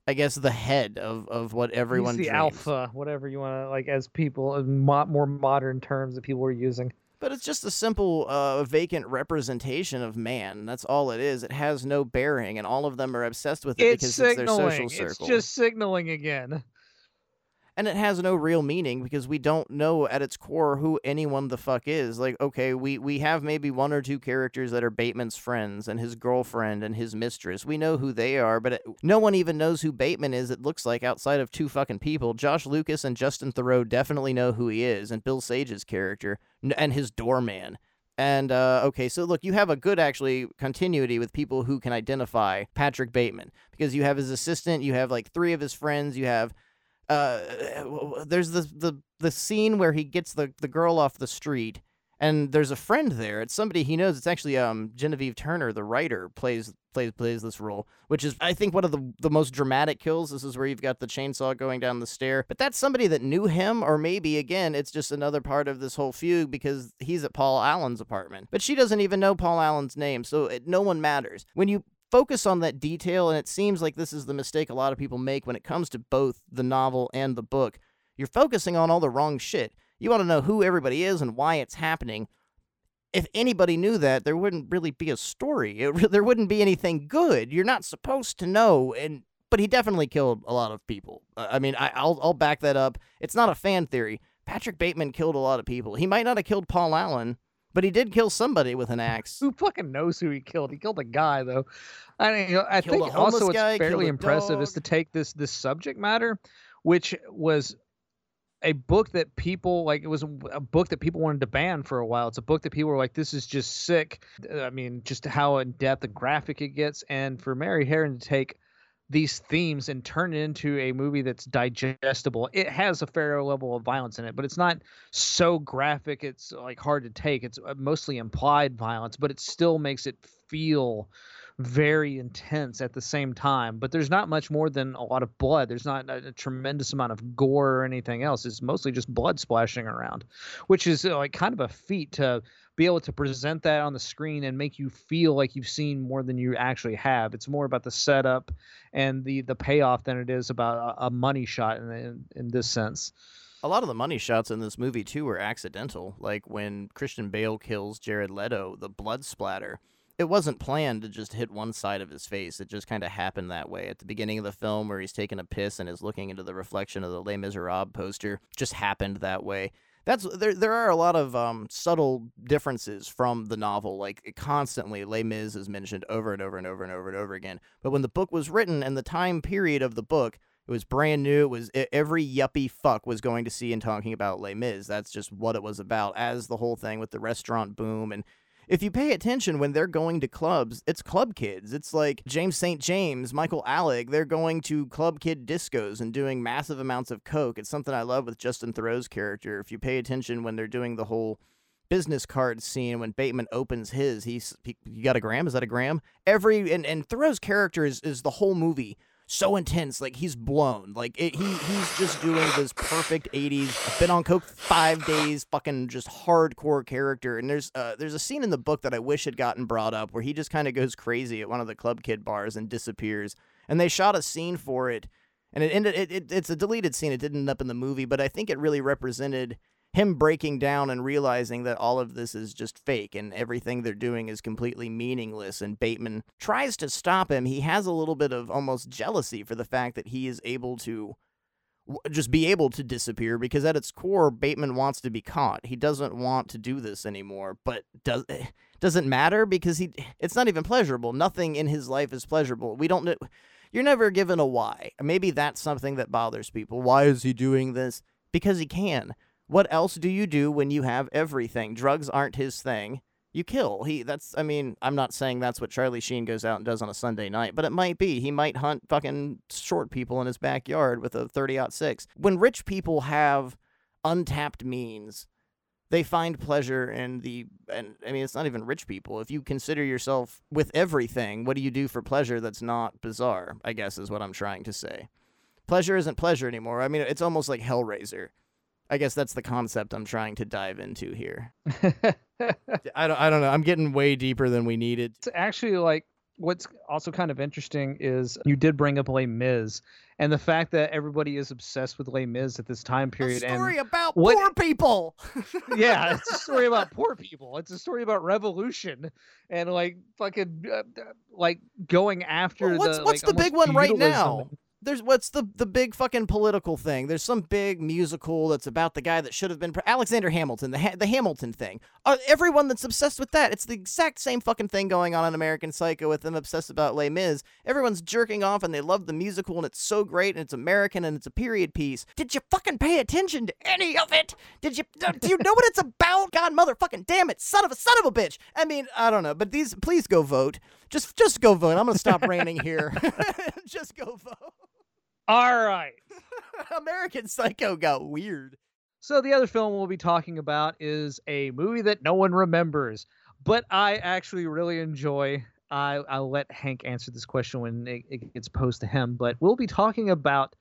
I guess, the head of, of what everyone dreams. He's the alpha, whatever you want to, like, as people, in mo- more modern terms that people are using. But it's just a simple, uh, vacant representation of man. That's all it is. It has no bearing, and all of them are obsessed with it because it's their social circle. It's just signaling again. And it has no real meaning because we don't know at its core who anyone the fuck is. Like, okay, we, we have maybe one or two characters that are Bateman's friends and his girlfriend and his mistress. We know who they are, but it, no one even knows who Bateman is, it looks like, outside of two fucking people. Josh Lucas and Justin Theroux definitely know who he is, and Bill Sage's character, and his doorman. And, uh, okay, so look, you have a good, actually, continuity with people who can identify Patrick Bateman. Because you have his assistant, you have, like, three of his friends, you have... Uh, there's the, the the scene where he gets the, the girl off the street And there's a friend there. It's somebody he knows. It's actually um, Genevieve Turner, the writer, plays plays plays this role, which is, I think, one of the, the most dramatic kills. This is where you've got the chainsaw going down the stair. But that's somebody that knew him, or maybe, again, it's just another part of this whole feud because he's at Paul Allen's apartment. But she doesn't even know Paul Allen's name, so it, no one matters. When you focus on that detail, and it seems like this is the mistake a lot of people make when it comes to both the novel and the book, you're focusing on all the wrong shit. You want to know who everybody is and why it's happening. If anybody knew that, there wouldn't really be a story. It, there wouldn't be anything good. You're not supposed to know. And but he definitely killed a lot of people. Uh, I mean, I, I'll I'll back that up. It's not a fan theory. Patrick Bateman killed a lot of people. He might not have killed Paul Allen, but he did kill somebody with an axe. Who fucking knows who he killed? He killed a guy, though. I mean, you know, I killed think also guy, what's fairly impressive dog. is to take this this subject matter, which was a book that people like, it was a book that people wanted to ban for a while. It's a book that people were like, this is just sick. I mean, just how in depth and graphic it gets. And for Mary Harron to take these themes and turn it into a movie that's digestible. It has a fair level of violence in it, but it's not so graphic. It's like hard to take. It's mostly implied violence, but it still makes it feel very intense at the same time. But there's not much more than a lot of blood. There's not a, a tremendous amount of gore or anything else. It's mostly just blood splashing around, which is uh, like kind of a feat to be able to present that on the screen and make you feel like you've seen more than you actually have. It's more about the setup and the the payoff than it is about a, a money shot in, in in this sense. A lot of the money shots in this movie too were accidental. Like when Christian Bale kills Jared Leto, the blood splatter, it wasn't planned to just hit one side of his face. It just kind of happened that way. At the beginning of the film where he's taking a piss and is looking into the reflection of the Les Misérables poster, just happened that way. That's there there are a lot of um, subtle differences from the novel. Like, constantly, Les Mis is mentioned over and over and over and over and over again. But when the book was written and the time period of the book, it was brand new. It was every yuppie fuck was going to see and talking about Les Mis. That's just what it was about, as the whole thing with the restaurant boom. And if you pay attention, when they're going to clubs, it's Club Kids. It's like James Saint James, Michael Alec. They're going to Club Kid discos and doing massive amounts of coke. It's something I love with Justin Theroux's character. If you pay attention when they're doing the whole business card scene, when Bateman opens his, he's, he, you got a gram? Is that a gram? Every, and, and Theroux's character is, is the whole movie so intense. Like, he's blown. Like, it, he he's just doing this perfect eighties, been on coke five days, fucking just hardcore character. And there's uh, there's a scene in the book that I wish had gotten brought up where he just kind of goes crazy at one of the Club Kid bars and disappears. And they shot a scene for it, and it ended. It, it, it's a deleted scene. It didn't end up in the movie, but I think it really represented him breaking down and realizing that all of this is just fake and everything they're doing is completely meaningless. And Bateman tries to stop him. He has a little bit of almost jealousy for the fact that he is able to just be able to disappear, because at its core, Bateman wants to be caught. He doesn't want to do this anymore, but does, doesn't matter because he it's not even pleasurable. Nothing in his life is pleasurable. We don't know. You're never given a why. Maybe that's something that bothers people. Why is he doing this? Because he can. What else do you do when you have everything? Drugs aren't his thing. You kill. He, that's, I mean, I'm not saying that's what Charlie Sheen goes out and does on a Sunday night, but it might be. He might hunt fucking short people in his backyard with a thirty ought six. When rich people have untapped means, they find pleasure in the, and I mean, it's not even rich people. If you consider yourself with everything, what do you do for pleasure that's not bizarre, I guess is what I'm trying to say. Pleasure isn't pleasure anymore. I mean, it's almost like Hellraiser. I guess that's the concept I'm trying to dive into here. I don't I don't know. I'm getting way deeper than we needed. It's actually like what's also kind of interesting is you did bring up Les Mis and the fact that everybody is obsessed with Les Mis at this time period. A story and about what, poor people. Yeah, it's a story about poor people. It's a story about revolution and like fucking uh, like going after well, what's, the What's like, the big one right now? There's what's the the big fucking political thing? There's some big musical that's about the guy that should have been pre- Alexander Hamilton, the ha- the Hamilton thing. Uh, everyone that's obsessed with that, it's the exact same fucking thing going on in American Psycho with them obsessed about Les Mis. Everyone's jerking off and they love the musical and it's so great and it's American and it's a period piece. Did you fucking pay attention to any of it? Did you do you know what it's about? God motherfucking damn it, son of a son of a bitch. I mean, I don't know, but these please go vote. Just just go vote. I'm gonna stop ranting here. Just go vote. All right. American Psycho got weird. So the other film we'll be talking about is a movie that no one remembers, but I actually really enjoy. I, I'll let Hank answer this question when it, it gets posed to him, but we'll be talking about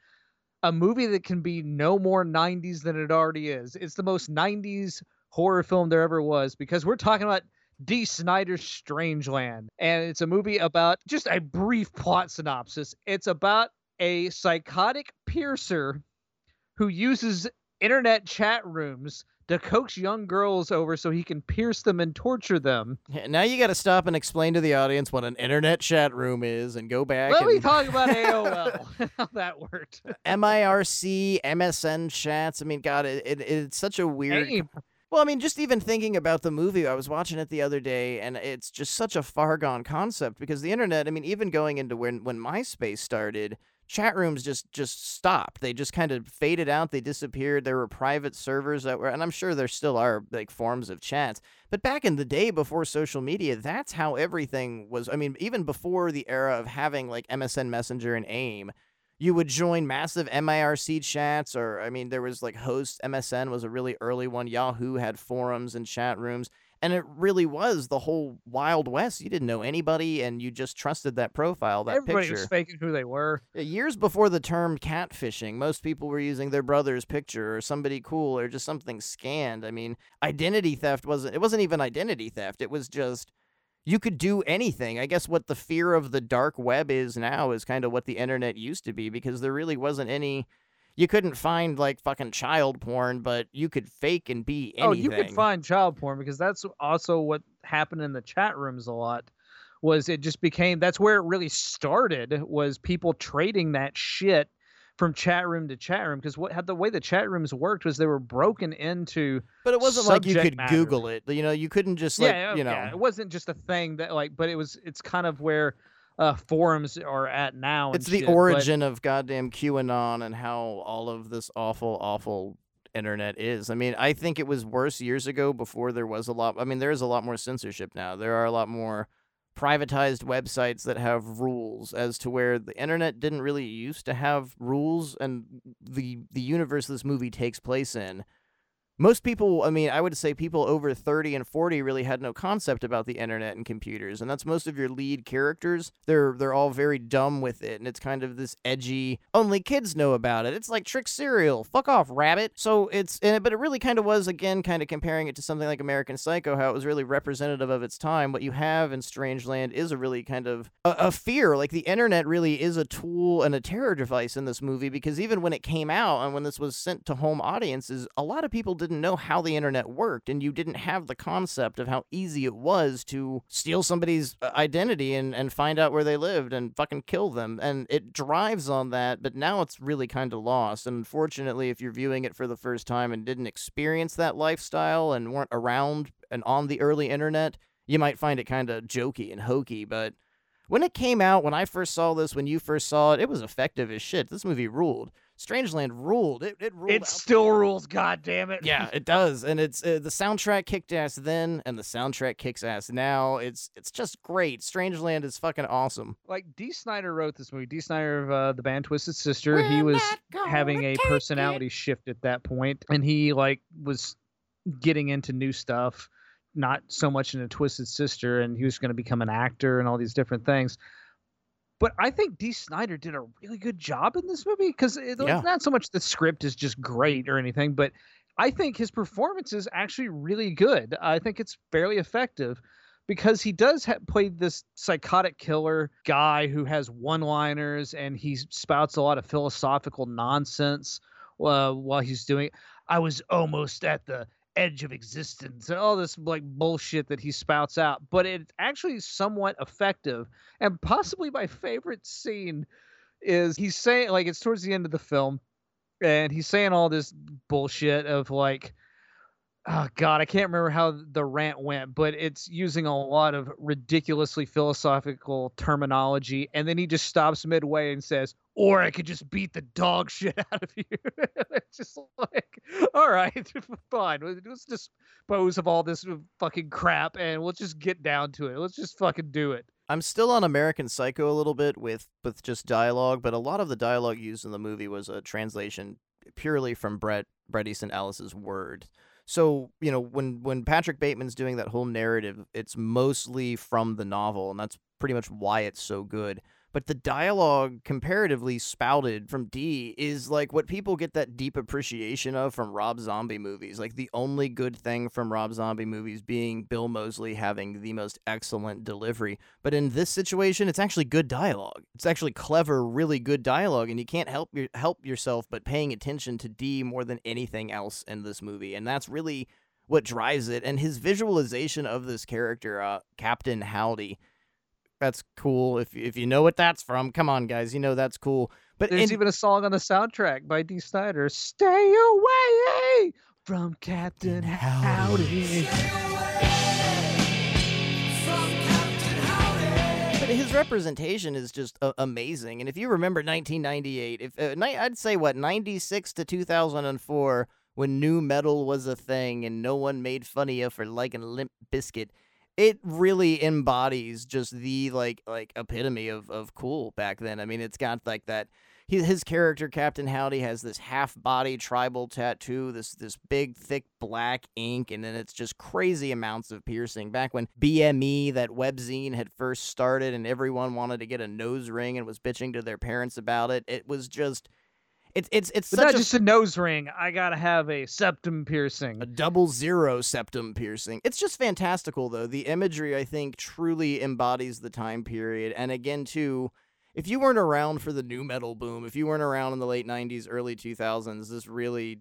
a movie that can be no more nineties than it already is. It's the most nineties horror film there ever was, because we're talking about D. Snider's Strangeland, and it's a movie about just a brief plot synopsis. It's about a psychotic piercer who uses internet chat rooms to coax young girls over so he can pierce them and torture them. Now you got to stop and explain to the audience what an internet chat room is and go back. Let and... me talk about A O L, how that worked. M I R C, M S N chats. I mean, God, it, it it's such a weird... Hey. Well, I mean, just even thinking about the movie, I was watching it the other day, and it's just such a far-gone concept, because the internet, I mean, even going into when, when MySpace started, chat rooms just, just stopped. They just kind of faded out. They disappeared. There were private servers that were, and I'm sure there still are, like, forms of chats. But back in the day before social media, that's how everything was. I mean, even before the era of having, like, M S N Messenger and AIM, you would join massive M I R C chats, or, I mean, there was, like, host M S N was a really early one. Yahoo had forums and chat rooms, and it really was the whole Wild West. You didn't know anybody, and you just trusted that profile, that Everybody picture. Everybody was faking who they were. Years before the term catfishing, most people were using their brother's picture or somebody cool or just something scanned. I mean, identity theft wasn't, it wasn't even identity theft. It was just... you could do anything. I guess what the fear of the dark web is now is kind of what the internet used to be, because there really wasn't any... you couldn't find, like, fucking child porn, but you could fake and be anything. Oh, you could find child porn, because that's also what happened in the chat rooms a lot, was it just became... that's where it really started, was people trading that shit from chat room to chat room, because what had the way the chat rooms worked was they were broken into. But it wasn't like you could matter. Google it. You know, you couldn't just like yeah, you know. Yeah. It wasn't just a thing that like. But it was. It's kind of where uh, forums are at now. It's the shit, origin but... of goddamn QAnon and how all of this awful, awful internet is. I mean, I think it was worse years ago before there was a lot. I mean, there is a lot more censorship now. There are a lot more privatized websites that have rules, as to where the internet didn't really used to have rules, and the the universe this movie takes place in. Most people, I mean, I would say people over thirty and forty really had no concept about the internet and computers, and that's most of your lead characters. They're they're all very dumb with it, and it's kind of this edgy, only kids know about it. It's like Trick cereal. Fuck off, rabbit. So it's, and, but it really kind of was, again, kind of comparing it to something like American Psycho, how it was really representative of its time. What you have in Strangeland is a really kind of a, a fear. Like, the internet really is a tool and a terror device in this movie, because even when it came out and when this was sent to home audiences, a lot of people didn't know how the internet worked, and you didn't have the concept of how easy it was to steal somebody's identity and, and find out where they lived and fucking kill them. And it drives on that, but now it's really kind of lost. And unfortunately, if you're viewing it for the first time and didn't experience that lifestyle and weren't around and on the early internet, you might find it kind of jokey and hokey. But when it came out, when I first saw this, when you first saw it, it was effective as shit. This movie ruled. Strangeland ruled. It it, ruled it still there. rules, goddammit. Yeah, it does. And it's uh, the soundtrack kicked ass then, and the soundtrack kicks ass now. It's it's just great. Strangeland is fucking awesome. Like, D. Snider wrote this movie. D. Snider of uh, the band Twisted Sister. We're he was having a personality it. shift at that point, and he like was getting into new stuff, not so much into Twisted Sister, and he was going to become an actor and all these different things. But I think D. Snider did a really good job in this movie, because it's yeah. not so much the script is just great or anything, but I think his performance is actually really good. I think it's fairly effective, because he does ha- play this psychotic killer guy who has one-liners, and he spouts a lot of philosophical nonsense uh, while he's doing it. I was almost at the edge of existence and all this like bullshit that he spouts out, but it's actually somewhat effective. And possibly my favorite scene is he's saying, like, it's towards the end of the film, and he's saying all this bullshit of like, oh God, I can't remember how the rant went, but it's using a lot of ridiculously philosophical terminology. And then he just stops midway and says, or I could just beat the dog shit out of you. It's just like, all right, fine. Let's dispose of all this fucking crap, and we'll just get down to it. Let's just fucking do it. I'm still on American Psycho a little bit with, with just dialogue, but a lot of the dialogue used in the movie was a translation purely from Bret Bret Easton Ellis's word. So, you know, when when Patrick Bateman's doing that whole narrative, it's mostly from the novel, and that's pretty much why it's so good. But the dialogue comparatively spouted from D is like what people get that deep appreciation of from Rob Zombie movies. Like the only good thing from Rob Zombie movies being Bill Moseley having the most excellent delivery. But in this situation, it's actually good dialogue. It's actually clever, really good dialogue. And you can't help your, help yourself but paying attention to D more than anything else in this movie. And that's really what drives it. And his visualization of this character, uh, Captain Howdy, that's cool. If if you know what that's from, come on, guys. You know that's cool. But there's in, even a song on the soundtrack by D. Snider. Stay away from Captain Howdy. But his representation is just uh, amazing. And if you remember nineteen ninety-eight, if uh, ni- I'd say what ninety-six to two thousand four, when new metal was a thing and no one made fun of you for liking Limp Bizkit. It really embodies just the like like epitome of, of cool back then. I mean, it's got like that. He, his character Captain Howdy has this half body tribal tattoo, this this big thick black ink, and then it's just crazy amounts of piercing. Back when B M E, that webzine, had first started, and everyone wanted to get a nose ring and was bitching to their parents about it. It was just. It's it's it's such not a, just a nose ring. I gotta have a septum piercing, a double zero septum piercing. It's just fantastical, though. The imagery, I think, truly embodies the time period. And again, too, if you weren't around for the new metal boom, if you weren't around in the late nineties, early two thousands, this really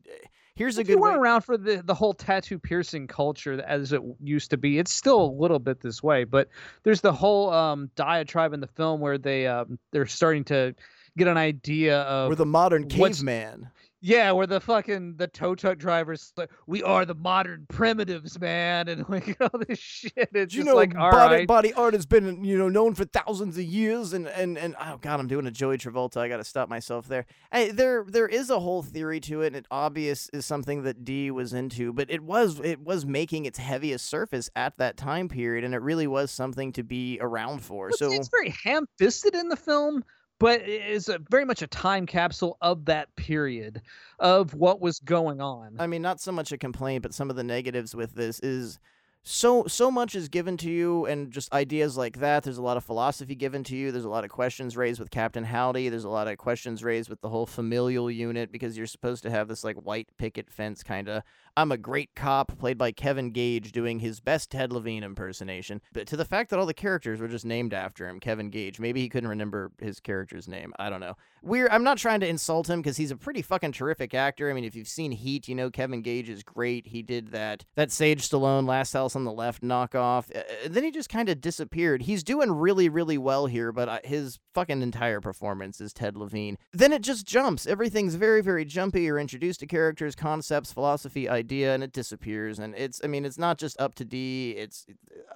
here's a if good. If you weren't way- around for the the whole tattoo piercing culture as it used to be, it's still a little bit this way. But there's the whole um, diatribe in the film where they um, they're starting to. Get an idea of we're the modern caveman. Yeah, where the fucking the tow truck drivers like we are the modern primitives, man, and like all this shit. It's you just know, like all body, right. Body art has been you know known for thousands of years, and and and oh god, I'm doing a Joey Travolta. I got to stop myself there. I, there there is a whole theory to it, and it obvious is something that D was into, but it was it was making its heaviest surface at that time period, and it really was something to be around for. Well, so it's very ham-fisted in the film. But it is a, very much a time capsule of that period of what was going on. I mean, not so much a complaint, but some of the negatives with this is so so much is given to you and just ideas like that. There's a lot of philosophy given to you. There's a lot of questions raised with Captain Howdy. There's a lot of questions raised with the whole familial unit because you're supposed to have this like white picket fence kind of. I'm a great cop played by Kevin Gage doing his best Ted Levine impersonation. But to the fact that all the characters were just named after him, Kevin Gage, maybe he couldn't remember his character's name. I don't know. We're I'm not trying to insult him because he's a pretty fucking terrific actor. I mean, if you've seen Heat, you know Kevin Gage is great. He did that that Sage Stallone Last House on the Left knockoff. Uh, then he just kind of disappeared. He's doing really, really well here, but uh, his fucking entire performance is Ted Levine. Then it just jumps. Everything's very, very jumpy. You're introduced to characters, concepts, philosophy, idea, and it disappears. And it's, I mean, it's not just up to D. It's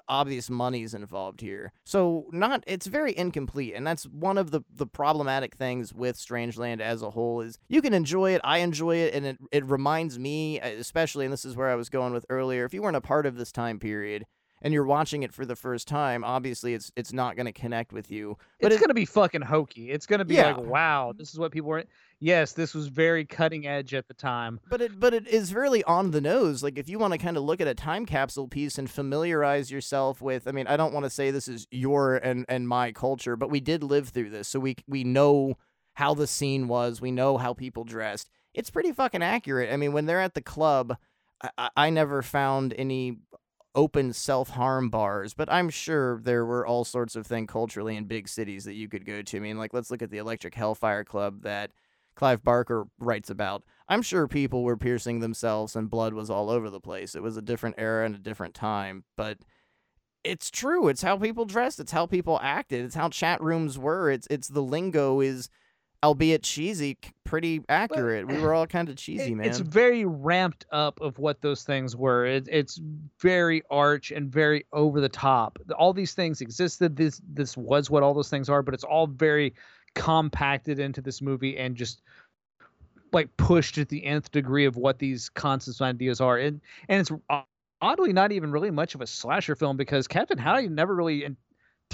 obvious money's involved here. So not, it's very incomplete. And that's one of the, the problematic things with Strangeland as a whole is you can enjoy it. I enjoy it. And it, it reminds me, especially, and this is where I was going with earlier, if you weren't a part of this time period, and you're watching it for the first time, obviously it's it's not going to connect with you. But it's it, going to be fucking hokey. It's going to be yeah. like, wow, this is what people were... Yes, this was very cutting edge at the time. But it but it is really on the nose. Like, if you want to kind of look at a time capsule piece and familiarize yourself with... I mean, I don't want to say this is your and, and my culture, but we did live through this, so we we know how the scene was. We know how people dressed. It's pretty fucking accurate. I mean, when they're at the club, I, I never found any... open self-harm bars, but I'm sure there were all sorts of things culturally in big cities that you could go to. I mean, like, let's look at the Electric Hellfire Club that Clive Barker writes about. I'm sure people were piercing themselves and blood was all over the place. It was a different era and a different time, but it's true. It's how people dressed. It's how people acted. It's how chat rooms were. It's it's the lingo is... albeit cheesy, pretty accurate. But we were all kind of cheesy, it, man. It's very ramped up of what those things were. It, it's very arch and very over the top. All these things existed. This this was what all those things are, but it's all very compacted into this movie and just like pushed at the nth degree of what these concepts and ideas are. And, and it's oddly not even really much of a slasher film because Captain Howdy never really...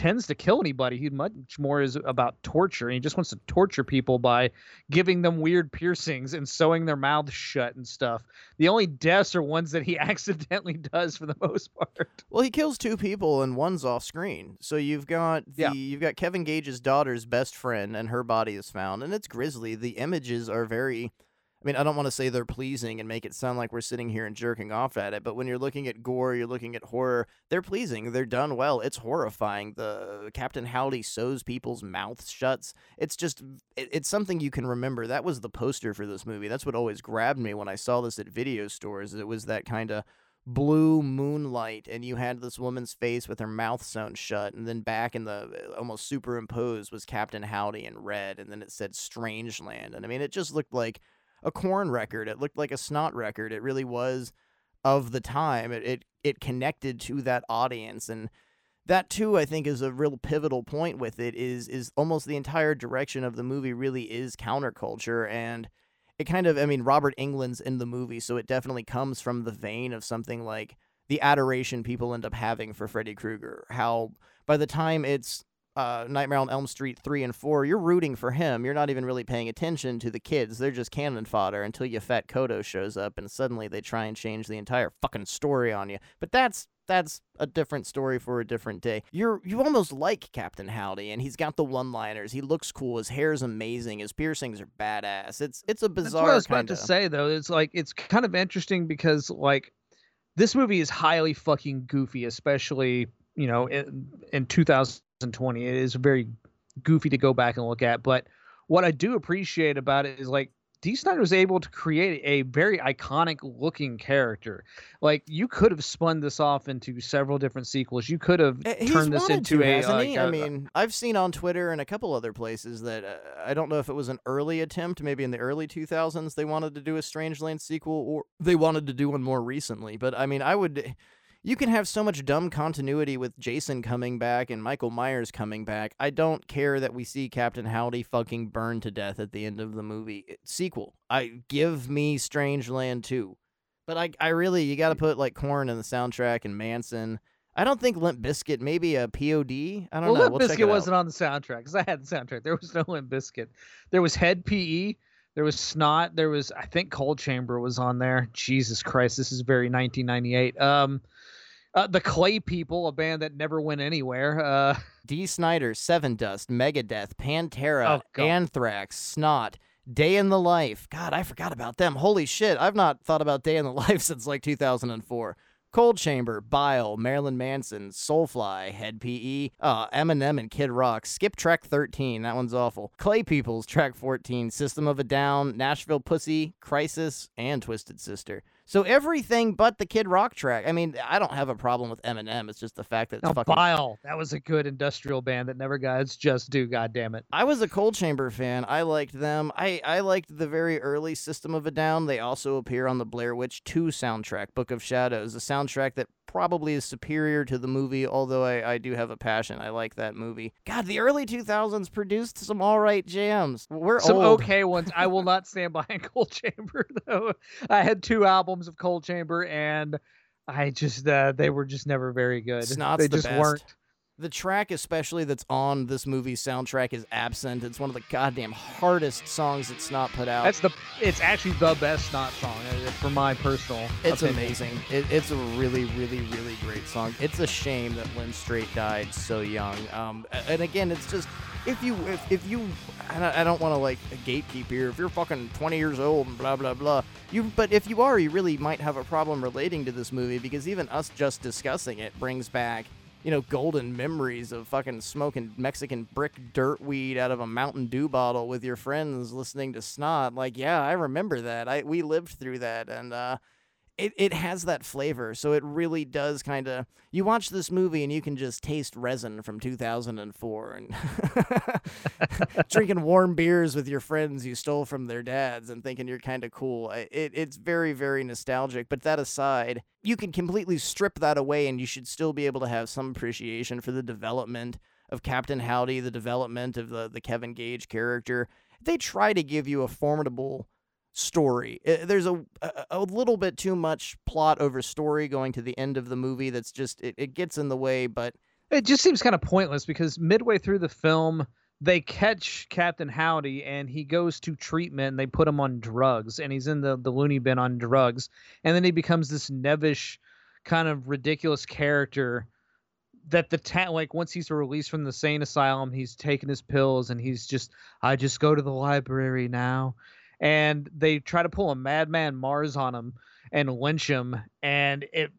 intends to kill anybody. He much more is about torture, and he just wants to torture people by giving them weird piercings and sewing their mouths shut and stuff. The only deaths are ones that he accidentally does for the most part. Well, he kills two people and one's off screen. So you've got the yeah. you've got Kevin Gage's daughter's best friend, and her body is found, and it's grisly. The images are very. I mean, I don't want to say they're pleasing and make it sound like we're sitting here and jerking off at it, but when you're looking at gore, you're looking at horror, they're pleasing, they're done well, it's horrifying. The Captain Howdy sews people's mouths shut. It's just, it, it's something you can remember. That was the poster for this movie. That's what always grabbed me when I saw this at video stores. It was that kind of blue moonlight, and you had this woman's face with her mouth sewn shut, and then back in the almost superimposed was Captain Howdy in red, and then it said Strangeland. And I mean, it just looked like a corn record. It looked like a snot record. It really was of the time. It, it it connected to that audience, and that too, I think, is a real pivotal point with it. Is is almost the entire direction of the movie really is counterculture, and it kind of, I mean, Robert Englund's in the movie, so it definitely comes from the vein of something like the adoration people end up having for Freddy Krueger. How by the time it's Uh, Nightmare on Elm Street three and four, you're rooting for him. You're not even really paying attention to the kids. They're just cannon fodder until your fat Kodo shows up, and suddenly they try and change the entire fucking story on you. But that's that's a different story for a different day. You're you almost like Captain Howdy, and he's got the one-liners. He looks cool. His hair's amazing. His piercings are badass. It's it's a bizarre. That's what I was about kinda... to say though. It's like it's kind of interesting because like this movie is highly fucking goofy, especially you know in, in two thousand. twenty It is very goofy to go back and look at, but what I do appreciate about it is like D. Snider was able to create a very iconic looking character. Like you could have spun this off into several different sequels. You could have He's turned this into to, a. Hasn't he? Uh, I mean, I've seen on Twitter and a couple other places that uh, I don't know if it was an early attempt, maybe in the early two thousands, they wanted to do a Strangeland sequel, or they wanted to do one more recently. But I mean, I would. You can have so much dumb continuity with Jason coming back and Michael Myers coming back. I don't care that we see Captain Howdy fucking burned to death at the end of the movie. It's sequel. I give me Strangeland two. But I I really, you got to put like Korn in the soundtrack and Manson. I don't think Limp Bizkit, maybe a P O D. I don't well, know. Limp we'll Bizkit wasn't on the soundtrack because I had the soundtrack. There was no Limp Bizkit. There was Head P E. There was Snot. There was, I think, Coal Chamber was on there. Jesus Christ, this is very nineteen ninety-eight. Um, uh, the Clay People, a band that never went anywhere. Uh, D. Snider, Seven Dust, Megadeth, Pantera, oh, Anthrax, Snot, Day in the Life. God, I forgot about them. Holy shit, I've not thought about Day in the Life since like two thousand four. Coal Chamber, Bile, Marilyn Manson, Soulfly, Head P E, uh, Eminem and Kid Rock, skip track thirteen, that one's awful, Clay Peoples, track fourteen, System of a Down, Nashville Pussy, Crisis, and Twisted Sister. So everything but the Kid Rock track. I mean, I don't have a problem with Eminem. It's just the fact that it's no, fucking... Bile. That was a good industrial band that never got its just due, goddammit. I was a Coal Chamber fan. I liked them. I, I liked the very early System of a Down. They also appear on the Blair Witch two soundtrack, Book of Shadows, a soundtrack that probably is superior to the movie, although I, I do have a passion. I like that movie. God, the early two thousands produced some all right jams. We're some old. Some okay ones. I will not stand behind Coal Chamber, though. I had two albums of Coal Chamber, and I just, uh, they were just never very good. Snot's they the just best. Weren't. The track especially that's on this movie's soundtrack is Absent. It's one of the goddamn hardest songs that Snot put out. That's the. It's actually the best Snot song for my personal It's opinion. Amazing. It, it's a really, really, really great song. It's a shame that Lynn Strait died so young. Um, and again, it's just, if you, if, if you, I don't want to like gatekeep here, if you're fucking twenty years old and blah, blah, blah, you, but if you are, you really might have a problem relating to this movie because even us just discussing it brings back, you know, golden memories of fucking smoking Mexican brick dirt weed out of a Mountain Dew bottle with your friends listening to Snot. Like, yeah, I remember that. I we lived through that, and uh, it, it has that flavor. So it really does kind of... You watch this movie, and you can just taste resin from two thousand four and drinking warm beers with your friends you stole from their dads and thinking you're kind of cool. It It's very, very nostalgic, but that aside... You can completely strip that away, and you should still be able to have some appreciation for the development of Captain Howdy, the development of the, the Kevin Gage character. They try to give you a formidable story. There's a, a, a little bit too much plot over story going to the end of the movie that's just, it, it gets in the way, but It just seems kind of pointless because midway through the film, they catch Captain Howdy and he goes to treatment and they put him on drugs and he's in the, the loony bin on drugs. And then he becomes this nevish kind of ridiculous character that the ta- like once he's released from the sane asylum, he's taking his pills and he's just, I just go to the library now. And they try to pull a Madman Mars on him and lynch him. And it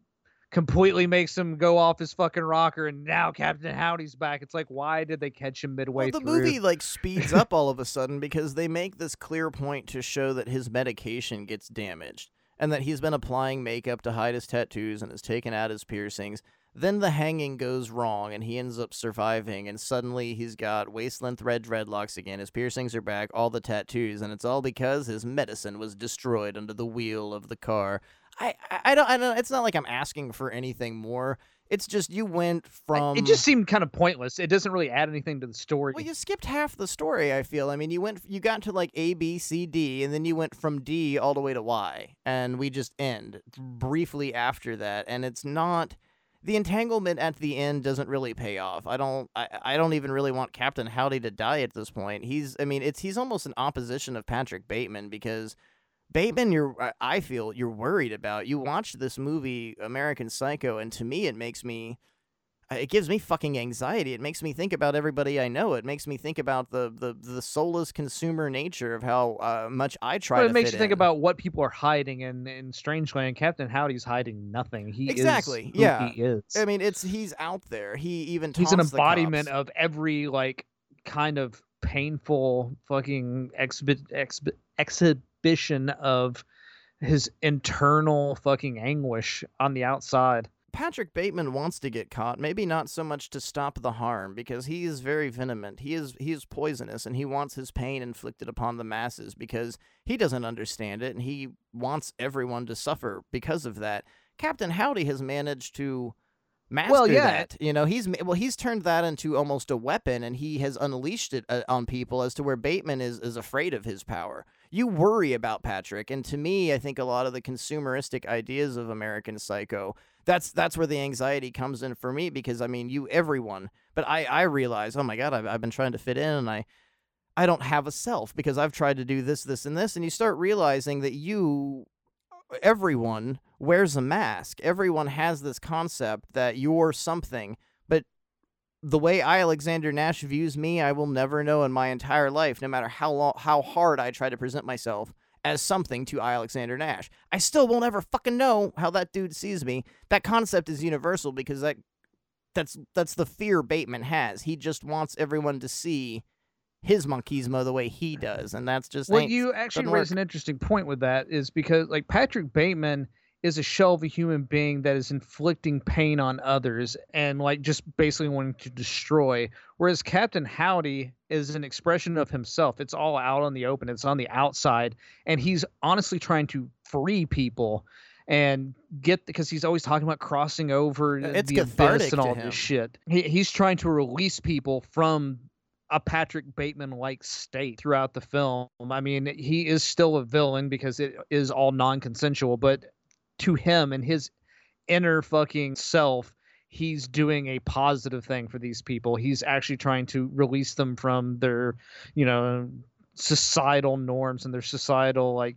completely makes him go off his fucking rocker, and now Captain Howdy's back. It's like, why did they catch him midway through? Well, the movie like speeds up all of a sudden because they make this clear point to show that his medication gets damaged and that he's been applying makeup to hide his tattoos and has taken out his piercings. Then the hanging goes wrong and he ends up surviving, and suddenly he's got waist-length red dreadlocks again, his piercings are back, all the tattoos, and it's all because his medicine was destroyed under the wheel of the car. I, I, I don't I don't it's not like I'm asking for anything more. It's just you went from It just seemed kind of pointless. It doesn't really add anything to the story. Well, you skipped half the story, I feel. I mean, you went you got to like A, B, C, D, and then you went from D all the way to Y, and we just end briefly after that, and it's not the entanglement at the end doesn't really pay off. I don't I, I don't even really want Captain Howdy to die at this point. He's I mean, it's he's almost an opposition of Patrick Bateman because Bateman, you're, I feel, you're worried about. You watched this movie, American Psycho, and to me it makes me, it gives me fucking anxiety. It makes me think about everybody I know. It makes me think about the the, the soulless consumer nature of how uh, much I try but to fit in. It makes you think about what people are hiding in, in Strangeland. Captain Howdy's hiding nothing. He exactly. is who yeah. he is. I mean, it's he's out there. He even taunts the cops. He's an embodiment of every like kind of painful fucking exhibit exhibit exhibit. Ambition of his internal fucking anguish on the outside. Patrick Bateman wants to get caught, maybe not so much to stop the harm, because he is very venomous. He is he is poisonous, and he wants his pain inflicted upon the masses because he doesn't understand it, and he wants everyone to suffer because of that. Captain Howdy has managed to master well, yeah. that. You know, he's well, he's turned that into almost a weapon, and he has unleashed it uh, on people as to where Bateman is is afraid of his power. You worry about Patrick, and to me, I think a lot of the consumeristic ideas of American Psycho, that's that's where the anxiety comes in for me, because, I mean, you, everyone, but I, I realize, oh my God, I've, I've been trying to fit in, and I, I don't have a self, because I've tried to do this, this, and this, and you start realizing that you, everyone wears a mask. Everyone has this concept that you're something, but the way I, Alexander Nash, views me, I will never know in my entire life, no matter how long, how hard I try to present myself as something to I, Alexander Nash. I still won't ever fucking know how that dude sees me. That concept is universal because that that's that's the fear Bateman has. He just wants everyone to see his machismo the way he does, and that's just... Well, you actually raise an interesting point with that, is because like Patrick Bateman is a shell of a human being that is inflicting pain on others and like just basically wanting to destroy. Whereas Captain Howdy is an expression of himself. It's all out on the open. It's on the outside. And he's honestly trying to free people and get, because he's always talking about crossing over it's the abyss and all this shit. He, he's trying to release people from a Patrick Bateman-like state throughout the film. I mean, he is still a villain because it is all non-consensual, but to him and his inner fucking self, he's doing a positive thing for these people. He's actually trying to release them from their, you know, societal norms and their societal like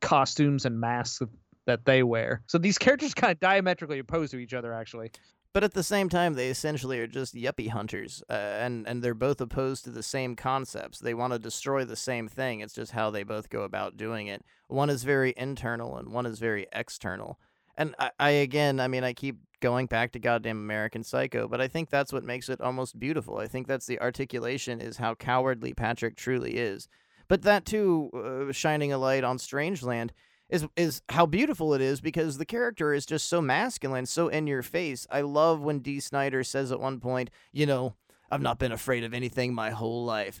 costumes and masks that they wear. So these characters kind of diametrically opposed to each other, actually. But at the same time, they essentially are just yuppie hunters, uh, and, and they're both opposed to the same concepts. They want to destroy the same thing. It's just how they both go about doing it. One is very internal, and one is very external. And I, I again, I mean, I keep going back to goddamn American Psycho, but I think that's what makes it almost beautiful. I think that's the articulation is how cowardly Patrick truly is. But that, too, uh, shining a light on Strangeland, is is how beautiful it is because the character is just so masculine, so in your face. I love when D. Snider says at one point, you know, I've not been afraid of anything my whole life.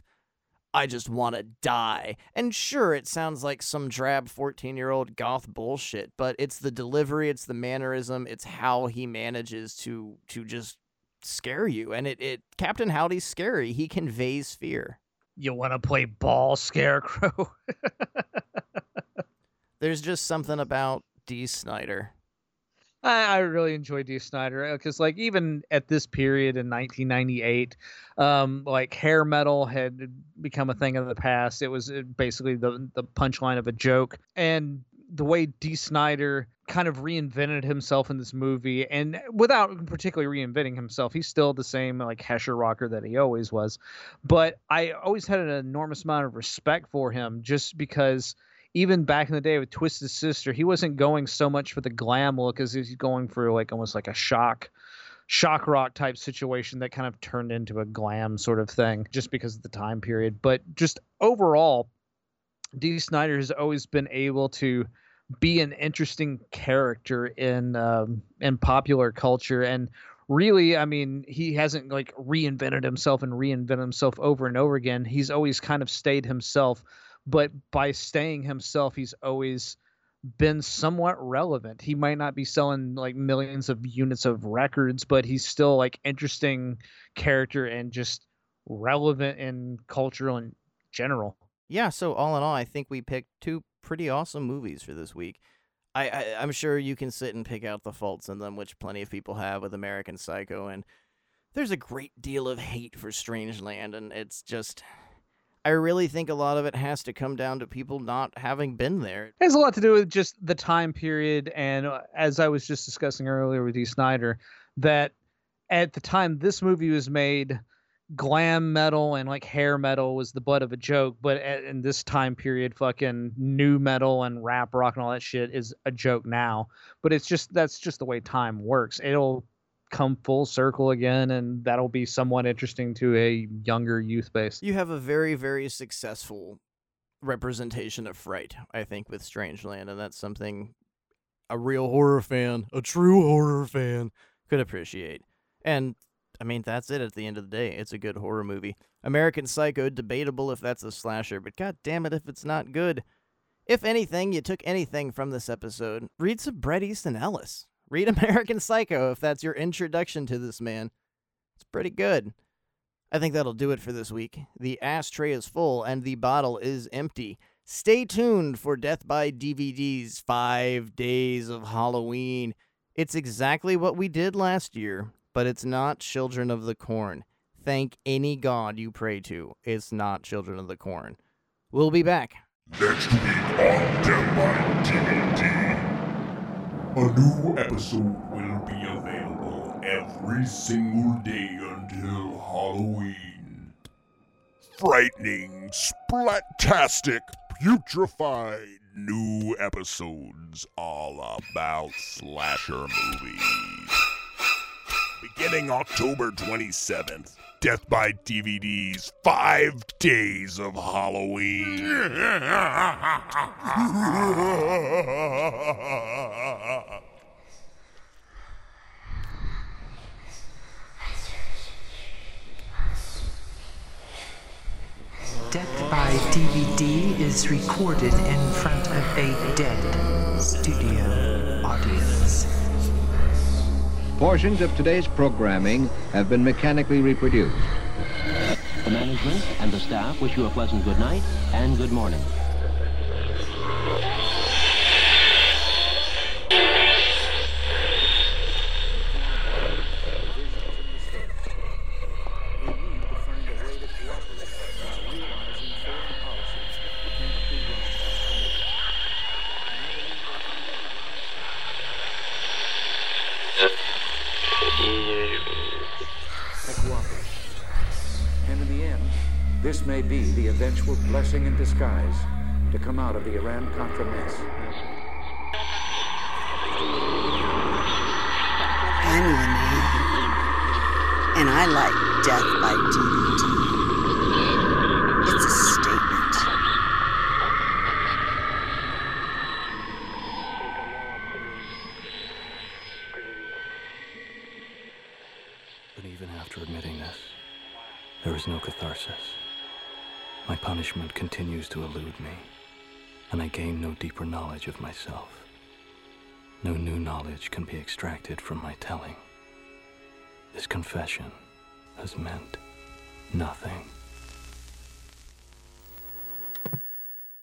I just want to die. And sure, it sounds like some drab fourteen-year-old goth bullshit, but it's the delivery, it's the mannerism, it's how he manages to to just scare you. And it, it Captain Howdy's scary. He conveys fear. You want to play ball, Scarecrow? There's just something about D. Snider. I, I really enjoy D. Snider because, like, even at this period in nineteen ninety-eight, um, like, hair metal had become a thing of the past. It was basically the the punchline of a joke, and the way D. Snider kind of reinvented himself in this movie, and without particularly reinventing himself, he's still the same, like, Hesher rocker that he always was. But I always had an enormous amount of respect for him, just because even back in the day with Twisted Sister, he wasn't going so much for the glam look as he's going for, like, almost like a shock shock rock type situation that kind of turned into a glam sort of thing just because of the time period. But just overall, D. Snider has always been able to be an interesting character in um, in popular culture. And really, I mean, he hasn't, like, reinvented himself and reinvented himself over and over again. He's always kind of stayed himself, but by staying himself, he's always been somewhat relevant. He might not be selling, like, millions of units of records, but he's still, like, interesting character and just relevant in culture in general. Yeah, so all in all, I think we picked two pretty awesome movies for this week. I, I, I'm sure you can sit and pick out the faults in them, which plenty of people have with American Psycho, and there's a great deal of hate for Strangeland, and it's just, I really think a lot of it has to come down to people not having been there. It has a lot to do with just the time period, and as I was just discussing earlier with D. Snider, that at the time this movie was made, glam metal and, like, hair metal was the butt of a joke, but at, in this time period, fucking new metal and rap rock and all that shit is a joke now. But it's just, that's just the way time works. It'll come full circle again, and that'll be somewhat interesting to a younger youth base. You have a very, very successful representation of fright, I think, with Strangeland, and that's something a real horror fan, a true horror fan, could appreciate. And I mean, that's it at the end of the day. It's a good horror movie. American Psycho, debatable if that's a slasher, but god damn it if it's not good. If anything, you took anything from this episode, read some Bret Easton Ellis. Read American Psycho if that's your introduction to this man. It's pretty good. I think that'll do it for this week. The ashtray is full and the bottle is empty. Stay tuned for Death by D V D's Five Days of Halloween. It's exactly what we did last year, but it's not Children of the Corn. Thank any god you pray to. It's not Children of the Corn. We'll be back next week on Death by D V D. A new episode will be available every single day until Halloween. Frightening, splattastic, putrefied new episodes all about slasher movies. Beginning October twenty-seventh, Death by D V D's Five Days of Halloween. Death by D V D is recorded in front of a dead studio audience. Portions of today's programming have been mechanically reproduced. The management and the staff wish you a pleasant good night and good morning. Be the eventual blessing in disguise to come out of the Iran-Contra mess. I'm Renee, and I like Death by D V D. It's a statement. But even after admitting this, there is no catharsis. My punishment continues to elude me, and I gain no deeper knowledge of myself. No new knowledge can be extracted from my telling. This confession has meant nothing.